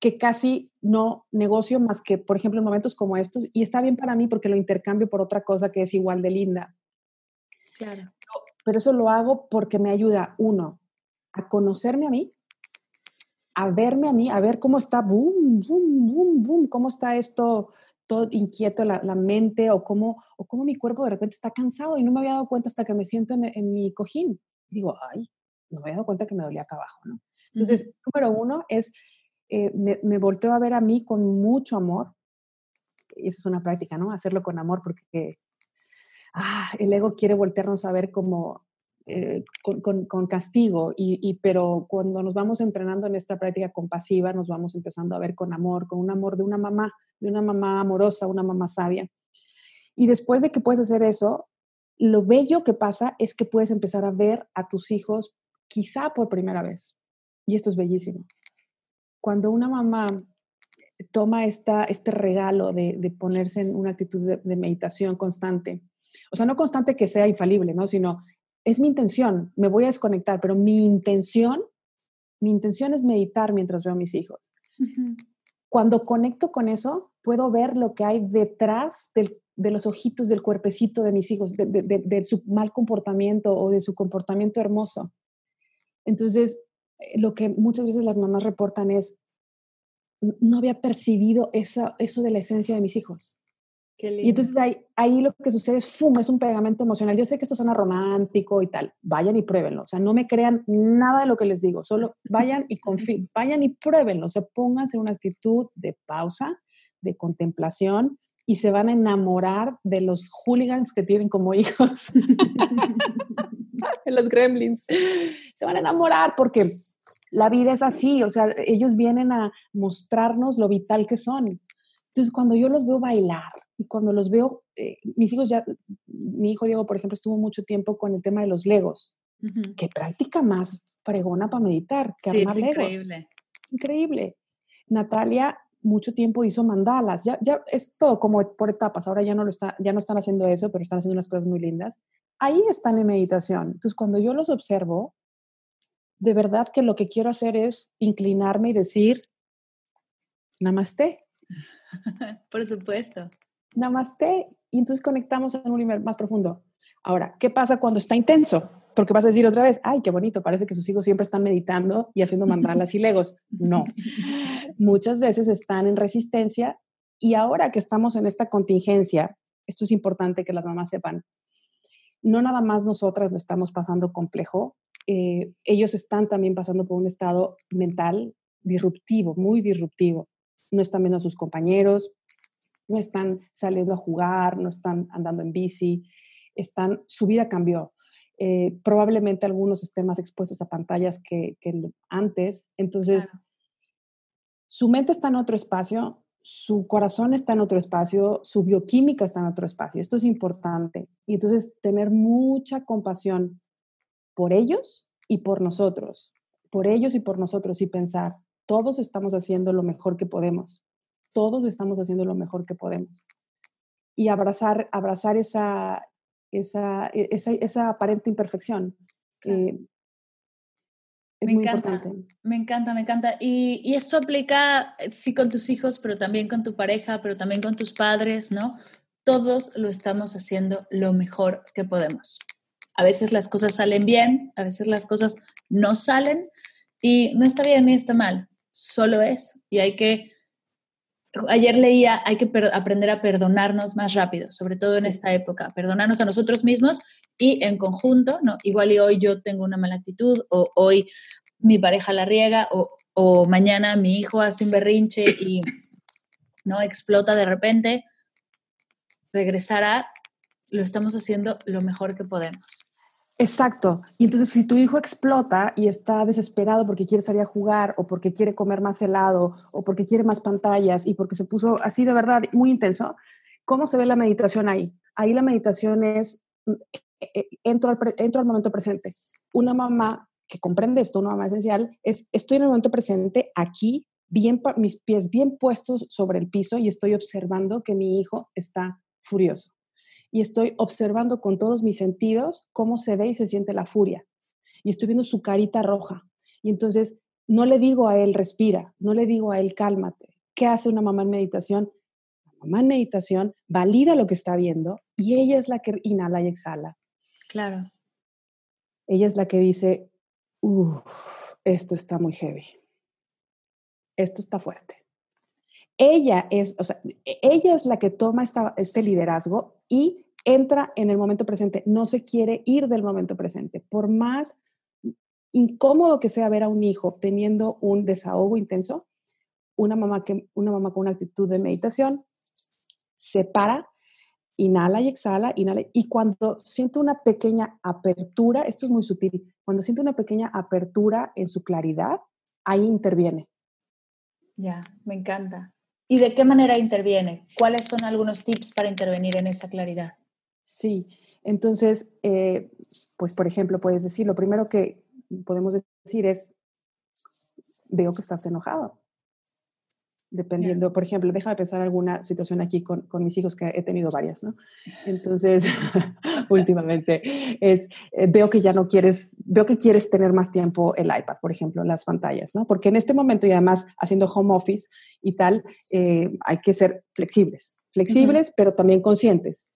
que casi no negocio más que, por ejemplo, en momentos como estos, y está bien para mí porque lo intercambio por otra cosa que es igual de linda. Claro. Pero eso lo hago porque me ayuda, uno, a conocerme a mí, a verme a mí, a ver cómo está, boom, boom, boom, boom, cómo está esto... todo inquieto, la mente o cómo mi cuerpo de repente está cansado y no me había dado cuenta hasta que me siento en mi cojín. Digo, ay, no me había dado cuenta que me dolía acá abajo, ¿no? Entonces, número 1 es, me volteo a ver a mí con mucho amor. Y eso es una práctica, ¿no? Hacerlo con amor porque el ego quiere voltearnos a ver como con castigo, pero cuando nos vamos entrenando en esta práctica compasiva nos vamos empezando a ver con amor, con un amor de una mamá amorosa, una mamá sabia. Y después de que puedes hacer eso, lo bello que pasa es que puedes empezar a ver a tus hijos quizá por primera vez. Y esto es bellísimo. Cuando una mamá toma este regalo de ponerse en una actitud de meditación constante, o sea, no constante que sea infalible, ¿no? Sino es mi intención, me voy a desconectar, pero mi intención es meditar mientras veo a mis hijos. Uh-huh. Cuando conecto con eso, puedo ver lo que hay detrás de los ojitos, del cuerpecito de mis hijos, de su mal comportamiento o de su comportamiento hermoso. Entonces, lo que muchas veces las mamás reportan es, no había percibido eso de la esencia de mis hijos. Qué lindo. Y entonces ahí lo que sucede es, es un pegamento emocional. Yo sé que esto suena romántico y tal, vayan y pruébenlo, o sea, no me crean nada de lo que les digo, solo vayan y confíen, vayan y pruébenlo, o sea, pónganse en una actitud de pausa, de contemplación, y se van a enamorar de los hooligans que tienen como hijos, de los gremlins. Se van a enamorar porque la vida es así, o sea, ellos vienen a mostrarnos lo vital que son. Entonces, cuando yo los veo bailar y cuando los veo, mis hijos ya, mi hijo Diego, por ejemplo, estuvo mucho tiempo con el tema de los legos. Uh-huh. Qué práctica más fregona para meditar que sí, armar legos. Increíble. Increíble. Natalia mucho tiempo hizo mandalas. Ya es todo como por etapas. Ahora ya no están haciendo eso, pero están haciendo unas cosas muy lindas. Ahí están en meditación. Entonces, cuando yo los observo, de verdad que lo que quiero hacer es inclinarme y decir, Namasté. Por supuesto. Namasté. Y entonces conectamos en un nivel más profundo. Ahora, ¿qué pasa cuando está intenso? Porque vas a decir otra vez, ay, qué bonito, parece que sus hijos siempre están meditando y haciendo mandalas y legos. No. Muchas veces están en resistencia y ahora que estamos en esta contingencia, esto es importante que las mamás sepan, no nada más nosotras lo estamos pasando complejo, ellos están también pasando por un estado mental disruptivo, muy disruptivo. No están viendo a sus compañeros, no están saliendo a jugar, no están andando en bici, su vida cambió. Probablemente algunos estén más expuestos a pantallas que antes, entonces claro. Su mente está en otro espacio, su corazón está en otro espacio, su bioquímica está en otro espacio, esto es importante, y entonces tener mucha compasión por ellos y por nosotros, y pensar, todos estamos haciendo lo mejor que podemos, y abrazar esa aparente imperfección. Claro. Es muy importante. Me encanta. Y esto aplica, sí, con tus hijos, pero también con tu pareja, pero también con tus padres, ¿no? Todos lo estamos haciendo lo mejor que podemos. A veces las cosas salen bien, a veces las cosas no salen, y no está bien ni está mal, solo es. Y hay que, ayer leía, hay que aprender a perdonarnos más rápido, sobre todo en esta época, perdonarnos a nosotros mismos y en conjunto, ¿no? Igual y hoy yo tengo una mala actitud, o hoy mi pareja la riega, o mañana mi hijo hace un berrinche y no explota de repente. Regresar a, lo estamos haciendo lo mejor que podemos. Exacto. Y entonces si tu hijo explota y está desesperado porque quiere salir a jugar o porque quiere comer más helado o porque quiere más pantallas y porque se puso así de verdad muy intenso, ¿cómo se ve la meditación ahí? Ahí la meditación es, entro al momento presente. Una mamá que comprende esto, una mamá esencial, es estoy en el momento presente aquí, bien, mis pies bien puestos sobre el piso y estoy observando que mi hijo está furioso. Y estoy observando con todos mis sentidos cómo se ve y se siente la furia. Y estoy viendo su carita roja. Y entonces no le digo a él respira, no le digo a él cálmate. ¿Qué hace una mamá en meditación? La mamá en meditación valida lo que está viendo y ella es la que inhala y exhala. Claro. Ella es la que dice, esto está muy heavy. Esto está fuerte. Ella es la que toma este liderazgo y entra en el momento presente. No se quiere ir del momento presente. Por más incómodo que sea ver a un hijo teniendo un desahogo intenso, una mamá con una actitud de meditación se para, inhala y exhala, y cuando siente una pequeña apertura, esto es muy sutil, cuando siente una pequeña apertura en su claridad, ahí interviene. Ya, me encanta. ¿Y de qué manera interviene? ¿Cuáles son algunos tips para intervenir en esa claridad? Sí, entonces, pues por ejemplo, puedes decir, lo primero que podemos decir es, veo que estás enojado. Dependiendo, por ejemplo, déjame pensar alguna situación aquí con mis hijos, que he tenido varias, ¿no? Entonces, últimamente, veo que quieres tener más tiempo el iPad, por ejemplo, las pantallas, ¿no? Porque en este momento, y además haciendo home office y tal, hay que ser flexibles, uh-huh. Pero también conscientes,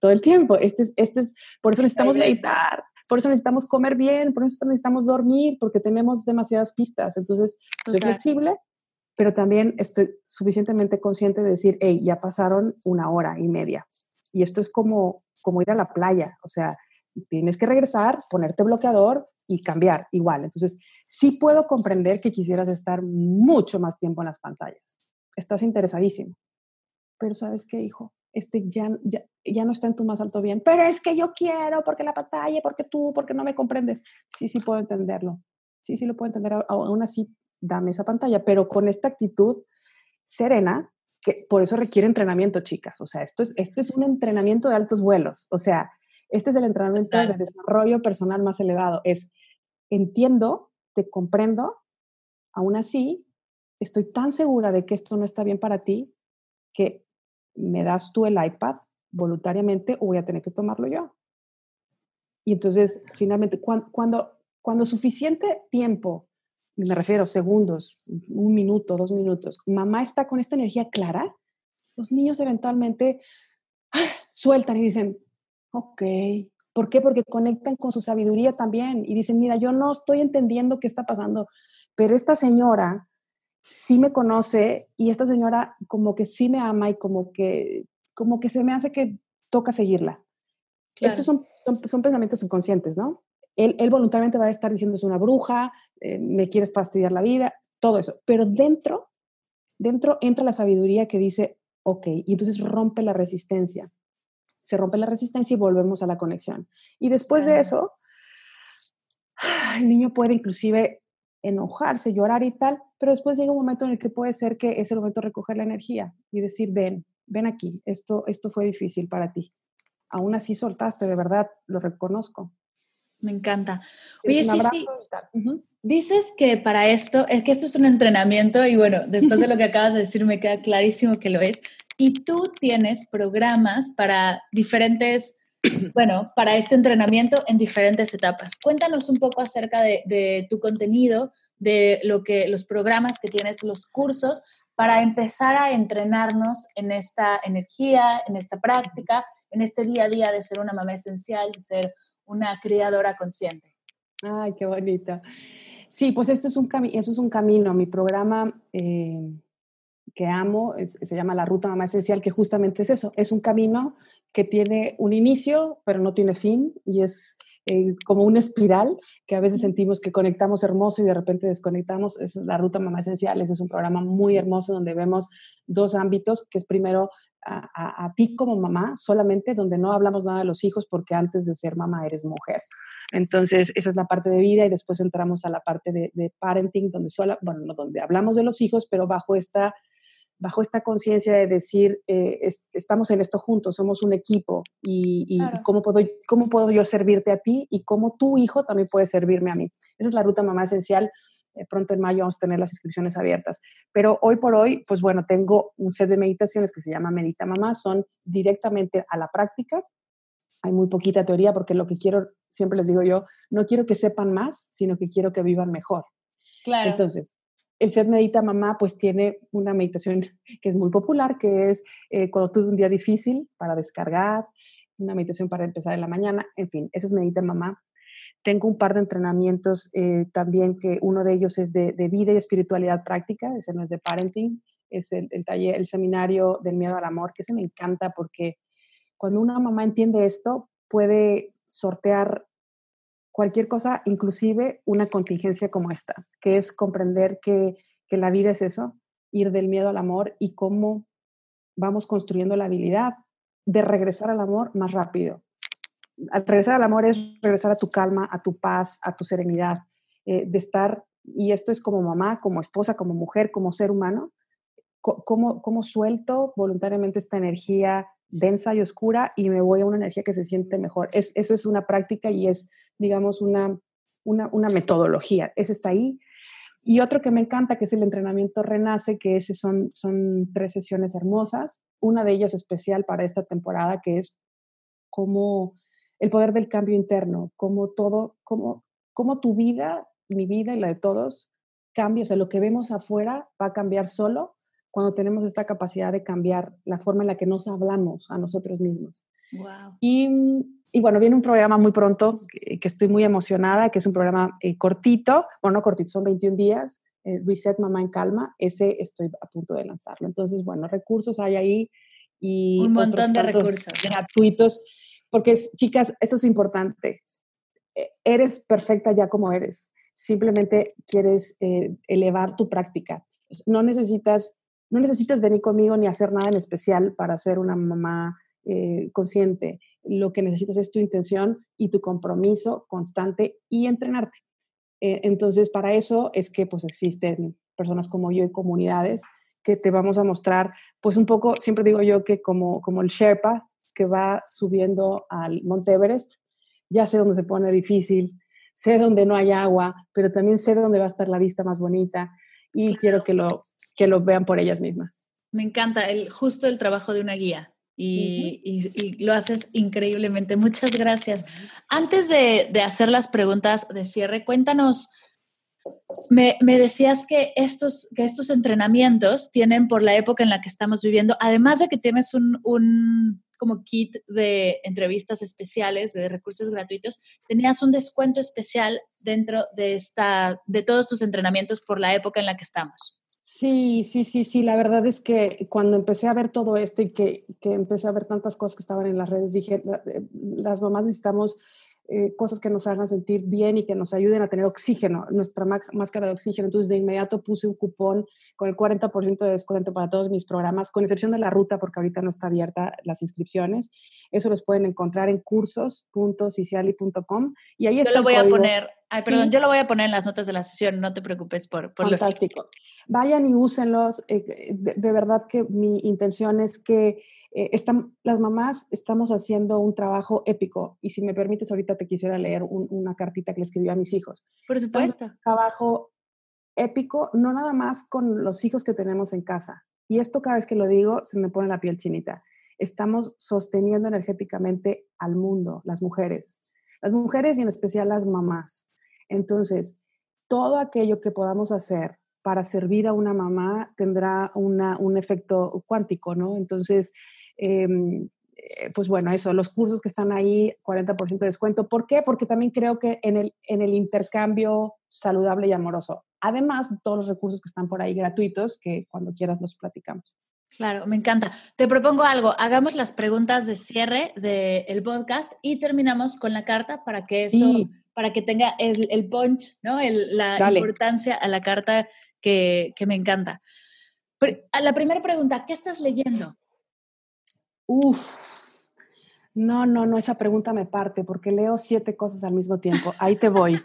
todo el tiempo. Por eso necesitamos meditar. Por eso necesitamos comer bien, por eso necesitamos dormir, porque tenemos demasiadas pistas. Entonces, soy flexible, pero también estoy suficientemente consciente de decir, hey, ya pasaron 1 hora y media. Y esto es como ir a la playa. O sea, tienes que regresar, ponerte bloqueador y cambiar igual. Entonces, sí puedo comprender que quisieras estar mucho más tiempo en las pantallas. Estás interesadísimo. pero ¿sabes qué, hijo? Ya no está en tu más alto bien, pero es que yo quiero, porque la batalla, porque tú, porque no me comprendes. Sí, sí puedo entenderlo. Sí, sí lo puedo entender. Aún así, dame esa pantalla, pero con esta actitud serena, que por eso requiere entrenamiento, chicas. O sea, esto es un entrenamiento de altos vuelos. O sea, este es el entrenamiento de desarrollo personal más elevado. Es, entiendo, te comprendo, aún así, estoy tan segura de que esto no está bien para ti que me das tú el iPad voluntariamente o voy a tener que tomarlo yo. Y entonces, finalmente, cuando suficiente tiempo, me refiero segundos, un minuto, 2 minutos, mamá está con esta energía clara, los niños eventualmente sueltan y dicen, ok. ¿Por qué? Porque conectan con su sabiduría también y dicen, mira, yo no estoy entendiendo qué está pasando, pero esta señora sí me conoce y esta señora como que sí me ama y como que se me hace que toca seguirla. Claro. Estos son pensamientos subconscientes, ¿no? Él voluntariamente va a estar diciendo, es una bruja, me quieres fastidiar la vida, todo eso. Pero dentro entra la sabiduría que dice, ok, y entonces rompe la resistencia. Se rompe la resistencia y volvemos a la conexión. Y después de eso, el niño puede inclusive enojarse, llorar y tal, pero después llega un momento en el que puede ser que es el momento de recoger la energía y decir, ven aquí, esto fue difícil para ti. Aún así soltaste, de verdad, lo reconozco. Me encanta. Oye, sí, sí. Uh-huh. Dices que para esto, es que esto es un entrenamiento y bueno, después de lo que acabas de decir me queda clarísimo que lo es. Y tú tienes programas para diferentes, bueno, para este entrenamiento en diferentes etapas. Cuéntanos un poco acerca de tu contenido, de lo que, los programas que tienes, los cursos, para empezar a entrenarnos en esta energía, en esta práctica, en este día a día de ser una mamá esencial, de ser una criadora consciente. Ay, qué bonita. Sí, pues esto es un camino. Mi programa que amo se llama La Ruta Mamá Esencial, que justamente es eso, es un camino que tiene un inicio, pero no tiene fin, y es como una espiral que a veces sentimos que conectamos hermoso y de repente desconectamos. Es La Ruta Mamá Esencial, ese es un programa muy hermoso donde vemos 2 ámbitos, que es primero a ti como mamá solamente, donde no hablamos nada de los hijos porque antes de ser mamá eres mujer. Entonces esa es la parte de vida y después entramos a la parte de parenting, donde hablamos de los hijos, pero bajo esta conciencia de decir, estamos en esto juntos, somos un equipo y claro, ¿cómo puedo yo servirte a ti y cómo tu hijo también puede servirme a mí? Esa es La Ruta Mamá Esencial. Pronto en mayo vamos a tener las inscripciones abiertas. Pero hoy por hoy, pues bueno, tengo un set de meditaciones que se llama Medita Mamá, son directamente a la práctica. Hay muy poquita teoría porque lo que quiero, siempre les digo yo, no quiero que sepan más, sino que quiero que vivan mejor. Claro. Entonces, el set Medita Mamá pues tiene una meditación que es muy popular, que es cuando tuve un día difícil, para descargar, una meditación para empezar en la mañana, en fin, esa es Medita Mamá. Tengo un par de entrenamientos también, que uno de ellos es de vida y espiritualidad práctica, ese no es de parenting, es el taller, el seminario del miedo al amor, que ese me encanta porque cuando una mamá entiende esto puede sortear cualquier cosa, inclusive una contingencia como esta, que es comprender que la vida es eso, ir del miedo al amor y cómo vamos construyendo la habilidad de regresar al amor más rápido. Al regresar al amor es regresar a tu calma, a tu paz, a tu serenidad, de estar, y esto es como mamá, como esposa, como mujer, como ser humano, cómo suelto voluntariamente esta energía densa y oscura y me voy a una energía que se siente mejor. Eso es una práctica y es, digamos, una metodología. Ese está ahí. Y otro que me encanta, que es el entrenamiento Renace, que ese son 3 sesiones hermosas. Una de ellas especial para esta temporada, que es cómo el poder del cambio interno, cómo tu vida, mi vida y la de todos cambia. O sea, lo que vemos afuera va a cambiar solo cuando tenemos esta capacidad de cambiar la forma en la que nos hablamos a nosotros mismos. Wow. Y bueno, viene un programa muy pronto que estoy muy emocionada, que es un programa cortito, bueno, no cortito, son 21 días, Reset Mamá en Calma, ese estoy a punto de lanzarlo. Entonces, bueno, recursos hay ahí y un montón de recursos gratuitos. Porque, chicas, esto es importante. Eres perfecta ya como eres. Simplemente quieres elevar tu práctica. No necesitas No necesitas venir conmigo ni hacer nada en especial para ser una mamá consciente. Lo que necesitas es tu intención y tu compromiso constante y entrenarte. Entonces, para eso es que pues existen personas como yo y comunidades que te vamos a mostrar, pues un poco, siempre digo yo que como el Sherpa que va subiendo al Monte Everest, ya sé dónde se pone difícil, sé dónde no hay agua, pero también sé dónde va a estar la vista más bonita y claro, quiero que lo vean por ellas mismas. Me encanta justo el trabajo de una guía. Y lo haces increíblemente. Muchas gracias. Antes de hacer las preguntas de cierre, cuéntanos, me decías que estos entrenamientos tienen, por la época en la que estamos viviendo, además de que tienes un como kit de entrevistas especiales, de recursos gratuitos, tenías un descuento especial dentro de todos tus entrenamientos por la época en la que estamos. Sí. La verdad es que cuando empecé a ver todo esto y que empecé a ver tantas cosas que estaban en las redes, dije, las mamás necesitamos cosas que nos hagan sentir bien y que nos ayuden a tener oxígeno, nuestra máscara de oxígeno. Entonces, de inmediato puse un cupón con el 40% de descuento para todos mis programas, con excepción de la ruta, porque ahorita no está abierta las inscripciones. Eso los pueden encontrar en cursos.ciciali.com y ahí está el código. Yo lo voy a poner en las notas de la sesión, no te preocupes por los... Fantástico. Vayan y úsenlos. De verdad que mi intención es que las mamás estamos haciendo un trabajo épico. Y si me permites, ahorita te quisiera leer una cartita que le escribí a mis hijos. Por supuesto. Un trabajo épico, no nada más con los hijos que tenemos en casa. Y esto cada vez que lo digo se me pone la piel chinita. Estamos sosteniendo energéticamente al mundo, las mujeres. Las mujeres y en especial las mamás. Entonces, todo aquello que podamos hacer para servir a una mamá tendrá un efecto cuántico, ¿no? Entonces, pues bueno, eso, los cursos que están ahí, 40% de descuento. ¿Por qué? Porque también creo que en el intercambio saludable y amoroso. Además, todos los recursos que están por ahí gratuitos, que cuando quieras los platicamos. Claro, me encanta. Te propongo algo, hagamos las preguntas de cierre del podcast y terminamos con la carta para que eso, sí, para que tenga el punch, ¿no? La importancia a la carta que me encanta. A la primera pregunta, ¿qué estás leyendo? No, esa pregunta me parte porque leo 7 cosas al mismo tiempo. Ahí te voy.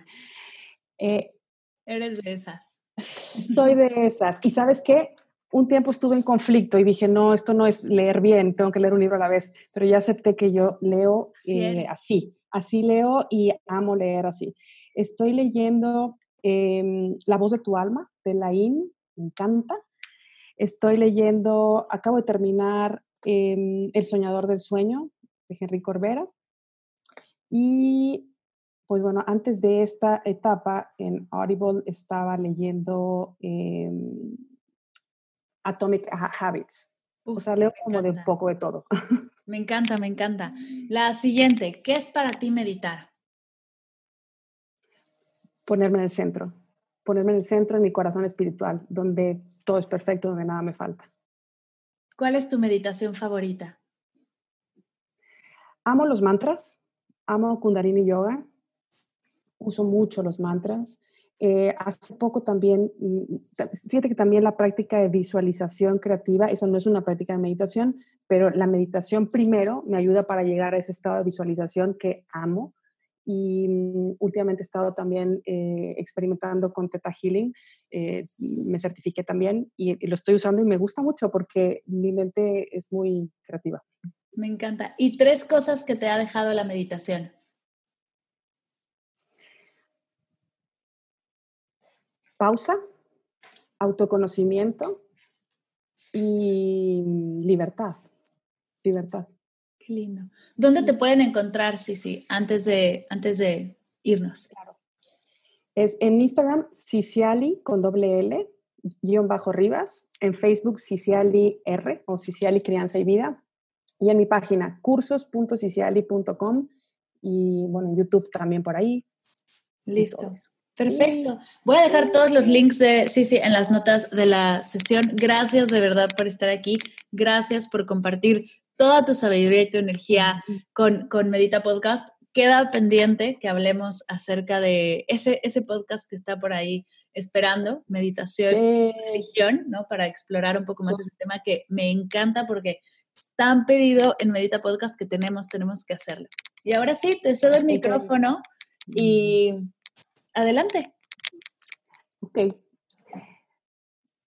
Eres de esas. Soy de esas. ¿Y sabes qué? Un tiempo estuve en conflicto y dije, no, esto no es leer bien, tengo que leer un libro a la vez, pero ya acepté que yo leo así leo y amo leer así. Estoy leyendo La voz de tu alma, de Laín, me encanta. Acabo de terminar El soñador del sueño, de Henry Corvera. Y, pues bueno, antes de esta etapa en Audible estaba leyendo... Atomic Habits. O sea, leo como de un poco de todo. Me encanta. La siguiente, ¿qué es para ti meditar? Ponerme en el centro en mi corazón espiritual, donde todo es perfecto, donde nada me falta. ¿Cuál es tu meditación favorita? Amo los mantras, amo Kundalini Yoga, uso mucho los mantras. Hace poco también, fíjate que también la práctica de visualización creativa, esa no es una práctica de meditación, pero la meditación primero me ayuda para llegar a ese estado de visualización que amo. Y últimamente he estado también experimentando con Theta Healing, me certifiqué también y lo estoy usando y me gusta mucho porque mi mente es muy creativa. Me encanta. ¿Y 3 cosas que te ha dejado la meditación? Pausa, autoconocimiento y libertad. Qué lindo. ¿Dónde te pueden encontrar, Cici, antes de irnos? Claro. Es en Instagram, Ciciali con doble L, _Rivas. En Facebook, Ciciali R o Ciciali Crianza y Vida. Y en mi página, cursos.ciciali.com. Y bueno, en YouTube también por ahí. Listo. Perfecto. Voy a dejar todos los links de Cici en las notas de la sesión. Gracias de verdad por estar aquí. Gracias por compartir toda tu sabiduría y tu energía con Medita Podcast. queda pendiente que hablemos acerca de ese podcast que está por ahí esperando, meditación y religión, ¿no? Para explorar un poco más ese tema que me encanta porque es tan pedido en Medita Podcast que tenemos que hacerlo. Y ahora sí, te cedo el micrófono y adelante. Ok.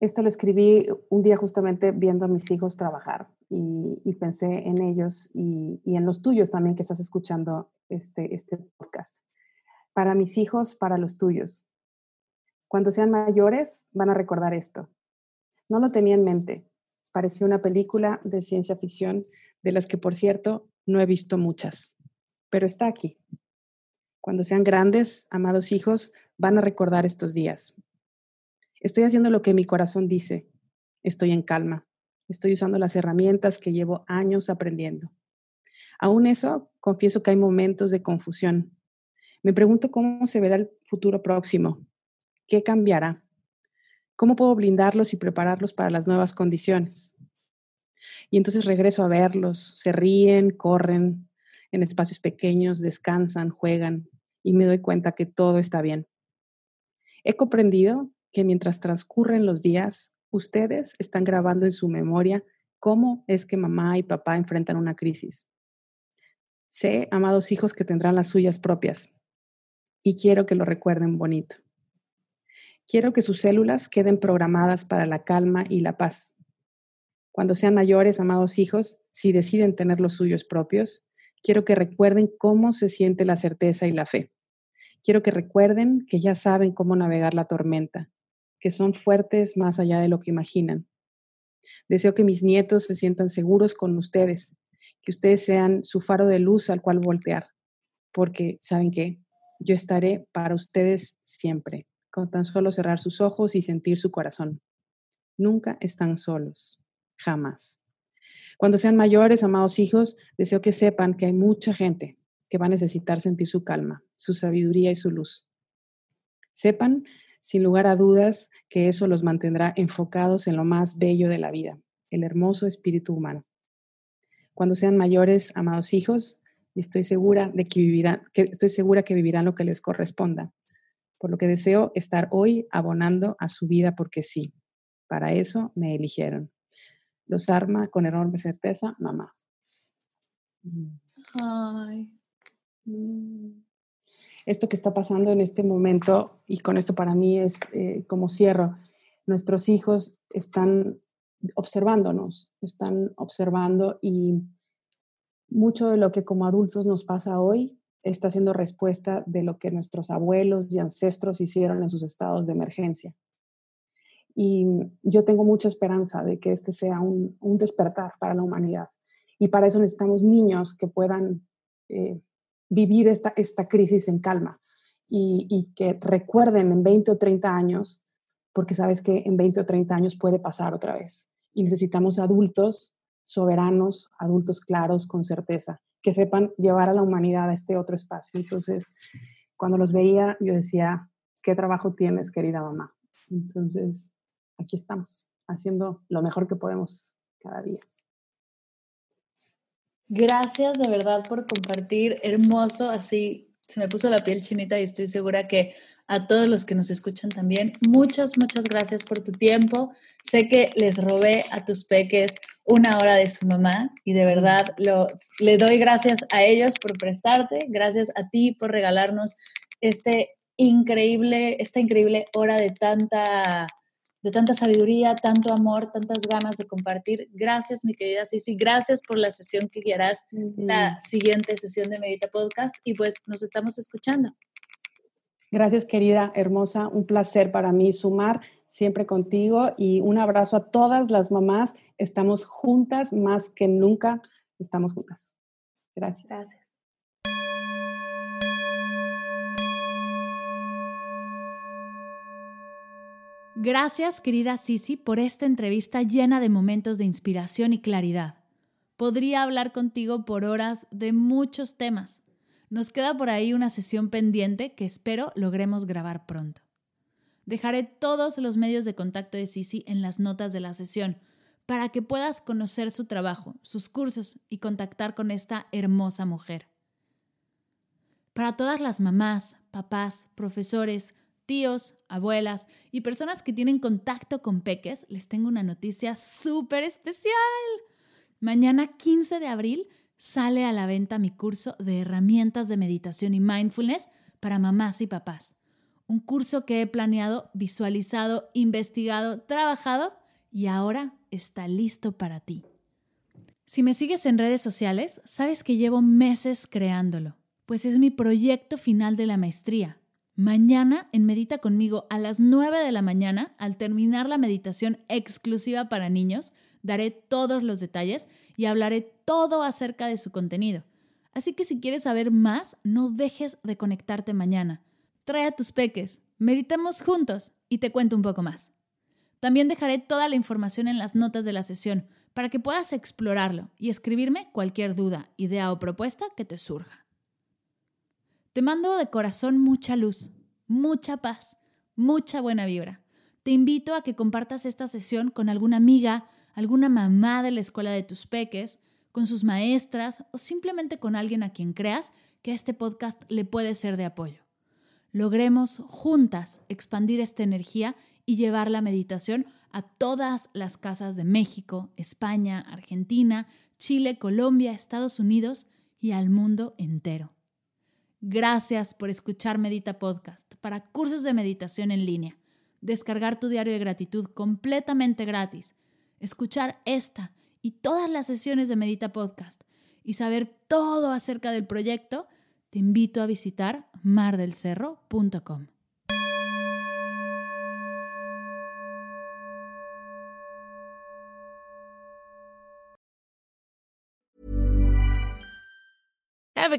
Esto lo escribí un día justamente viendo a mis hijos trabajar y pensé en ellos y en los tuyos también que estás escuchando este podcast. Para mis hijos, para los tuyos. Cuando sean mayores van a recordar esto. No lo tenía en mente. Parecía una película de ciencia ficción de las que, por cierto, no he visto muchas. Pero está aquí. Cuando sean grandes, amados hijos, van a recordar estos días. Estoy haciendo lo que mi corazón dice. Estoy en calma. Estoy usando las herramientas que llevo años aprendiendo. Aún eso, confieso que hay momentos de confusión. Me pregunto cómo se verá el futuro próximo. ¿Qué cambiará? ¿Cómo puedo blindarlos y prepararlos para las nuevas condiciones? Y entonces regreso a verlos. Se ríen, corren, en espacios pequeños, descansan, juegan. Y me doy cuenta que todo está bien. He comprendido que mientras transcurren los días, ustedes están grabando en su memoria cómo es que mamá y papá enfrentan una crisis. Sé, amados hijos, que tendrán las suyas propias y quiero que lo recuerden bonito. Quiero que sus células queden programadas para la calma y la paz. Cuando sean mayores, amados hijos, si deciden tener los suyos propios, quiero que recuerden cómo se siente la certeza y la fe. Quiero que recuerden que ya saben cómo navegar la tormenta, que son fuertes más allá de lo que imaginan. Deseo que mis nietos se sientan seguros con ustedes, que ustedes sean su faro de luz al cual voltear, porque, ¿saben qué? Yo estaré para ustedes siempre, con tan solo cerrar sus ojos y sentir su corazón. Nunca están solos, jamás. Cuando sean mayores, amados hijos, deseo que sepan que hay mucha gente que va a necesitar sentir su calma, su sabiduría y su luz. Sepan, sin lugar a dudas, que eso los mantendrá enfocados en lo más bello de la vida, el hermoso espíritu humano. Cuando sean mayores, amados hijos, estoy segura que vivirán lo que les corresponda, por lo que deseo estar hoy abonando a su vida porque sí. Para eso me eligieron. Los arma con enorme certeza, mamá. Ay. Esto que está pasando en este momento, y con esto para mí es como cierro, nuestros hijos están observándonos, están observando, y mucho de lo que como adultos nos pasa hoy está siendo respuesta de lo que nuestros abuelos y ancestros hicieron en sus estados de emergencia. Y yo tengo mucha esperanza de que este sea un despertar para la humanidad, y para eso necesitamos niños que puedan vivir esta crisis en calma y que recuerden en 20 o 30 años, porque sabes que en 20 o 30 años puede pasar otra vez. Y necesitamos adultos soberanos, adultos claros, con certeza, que sepan llevar a la humanidad a este otro espacio. Entonces, cuando los veía, yo decía, ¿qué trabajo tienes, querida mamá? Entonces, aquí estamos, haciendo lo mejor que podemos cada día. Gracias de verdad por compartir, hermoso, así se me puso la piel chinita y estoy segura que a todos los que nos escuchan también, muchas gracias por tu tiempo. Sé que les robé a tus peques una hora de su mamá y de verdad le doy gracias a ellos por prestarte, gracias a ti por regalarnos esta increíble hora de tanta sabiduría, tanto amor, tantas ganas de compartir. Gracias, mi querida Cici, gracias por la sesión que guiarás, la siguiente sesión de Medita Podcast, y pues nos estamos escuchando. Gracias, querida, hermosa, un placer para mí sumar siempre contigo, y un abrazo a todas las mamás, estamos juntas más que nunca, estamos juntas. Gracias. Gracias. Gracias, querida Cici, por esta entrevista llena de momentos de inspiración y claridad. Podría hablar contigo por horas de muchos temas. Nos queda por ahí una sesión pendiente que espero logremos grabar pronto. Dejaré todos los medios de contacto de Cici en las notas de la sesión para que puedas conocer su trabajo, sus cursos y contactar con esta hermosa mujer. Para todas las mamás, papás, profesores, tíos, abuelas y personas que tienen contacto con peques, les tengo una noticia súper especial. Mañana 15 de abril sale a la venta mi curso de herramientas de meditación y mindfulness para mamás y papás. Un curso que he planeado, visualizado, investigado, trabajado y ahora está listo para ti. Si me sigues en redes sociales, sabes que llevo meses creándolo, pues es mi proyecto final de la maestría. Mañana en Medita conmigo a las 9 de la mañana, al terminar la meditación exclusiva para niños, daré todos los detalles y hablaré todo acerca de su contenido. Así que si quieres saber más, no dejes de conectarte mañana. Trae a tus peques, meditemos juntos y te cuento un poco más. También dejaré toda la información en las notas de la sesión para que puedas explorarlo y escribirme cualquier duda, idea o propuesta que te surja. Te mando de corazón mucha luz, mucha paz, mucha buena vibra. Te invito a que compartas esta sesión con alguna amiga, alguna mamá de la escuela de tus peques, con sus maestras o simplemente con alguien a quien creas que este podcast le puede ser de apoyo. Logremos juntas expandir esta energía y llevar la meditación a todas las casas de México, España, Argentina, Chile, Colombia, Estados Unidos y al mundo entero. Gracias por escuchar Medita Podcast para cursos de meditación en línea, descargar tu diario de gratitud completamente gratis, escuchar esta y todas las sesiones de Medita Podcast y saber todo acerca del proyecto, te invito a visitar mardelcerro.com. Ever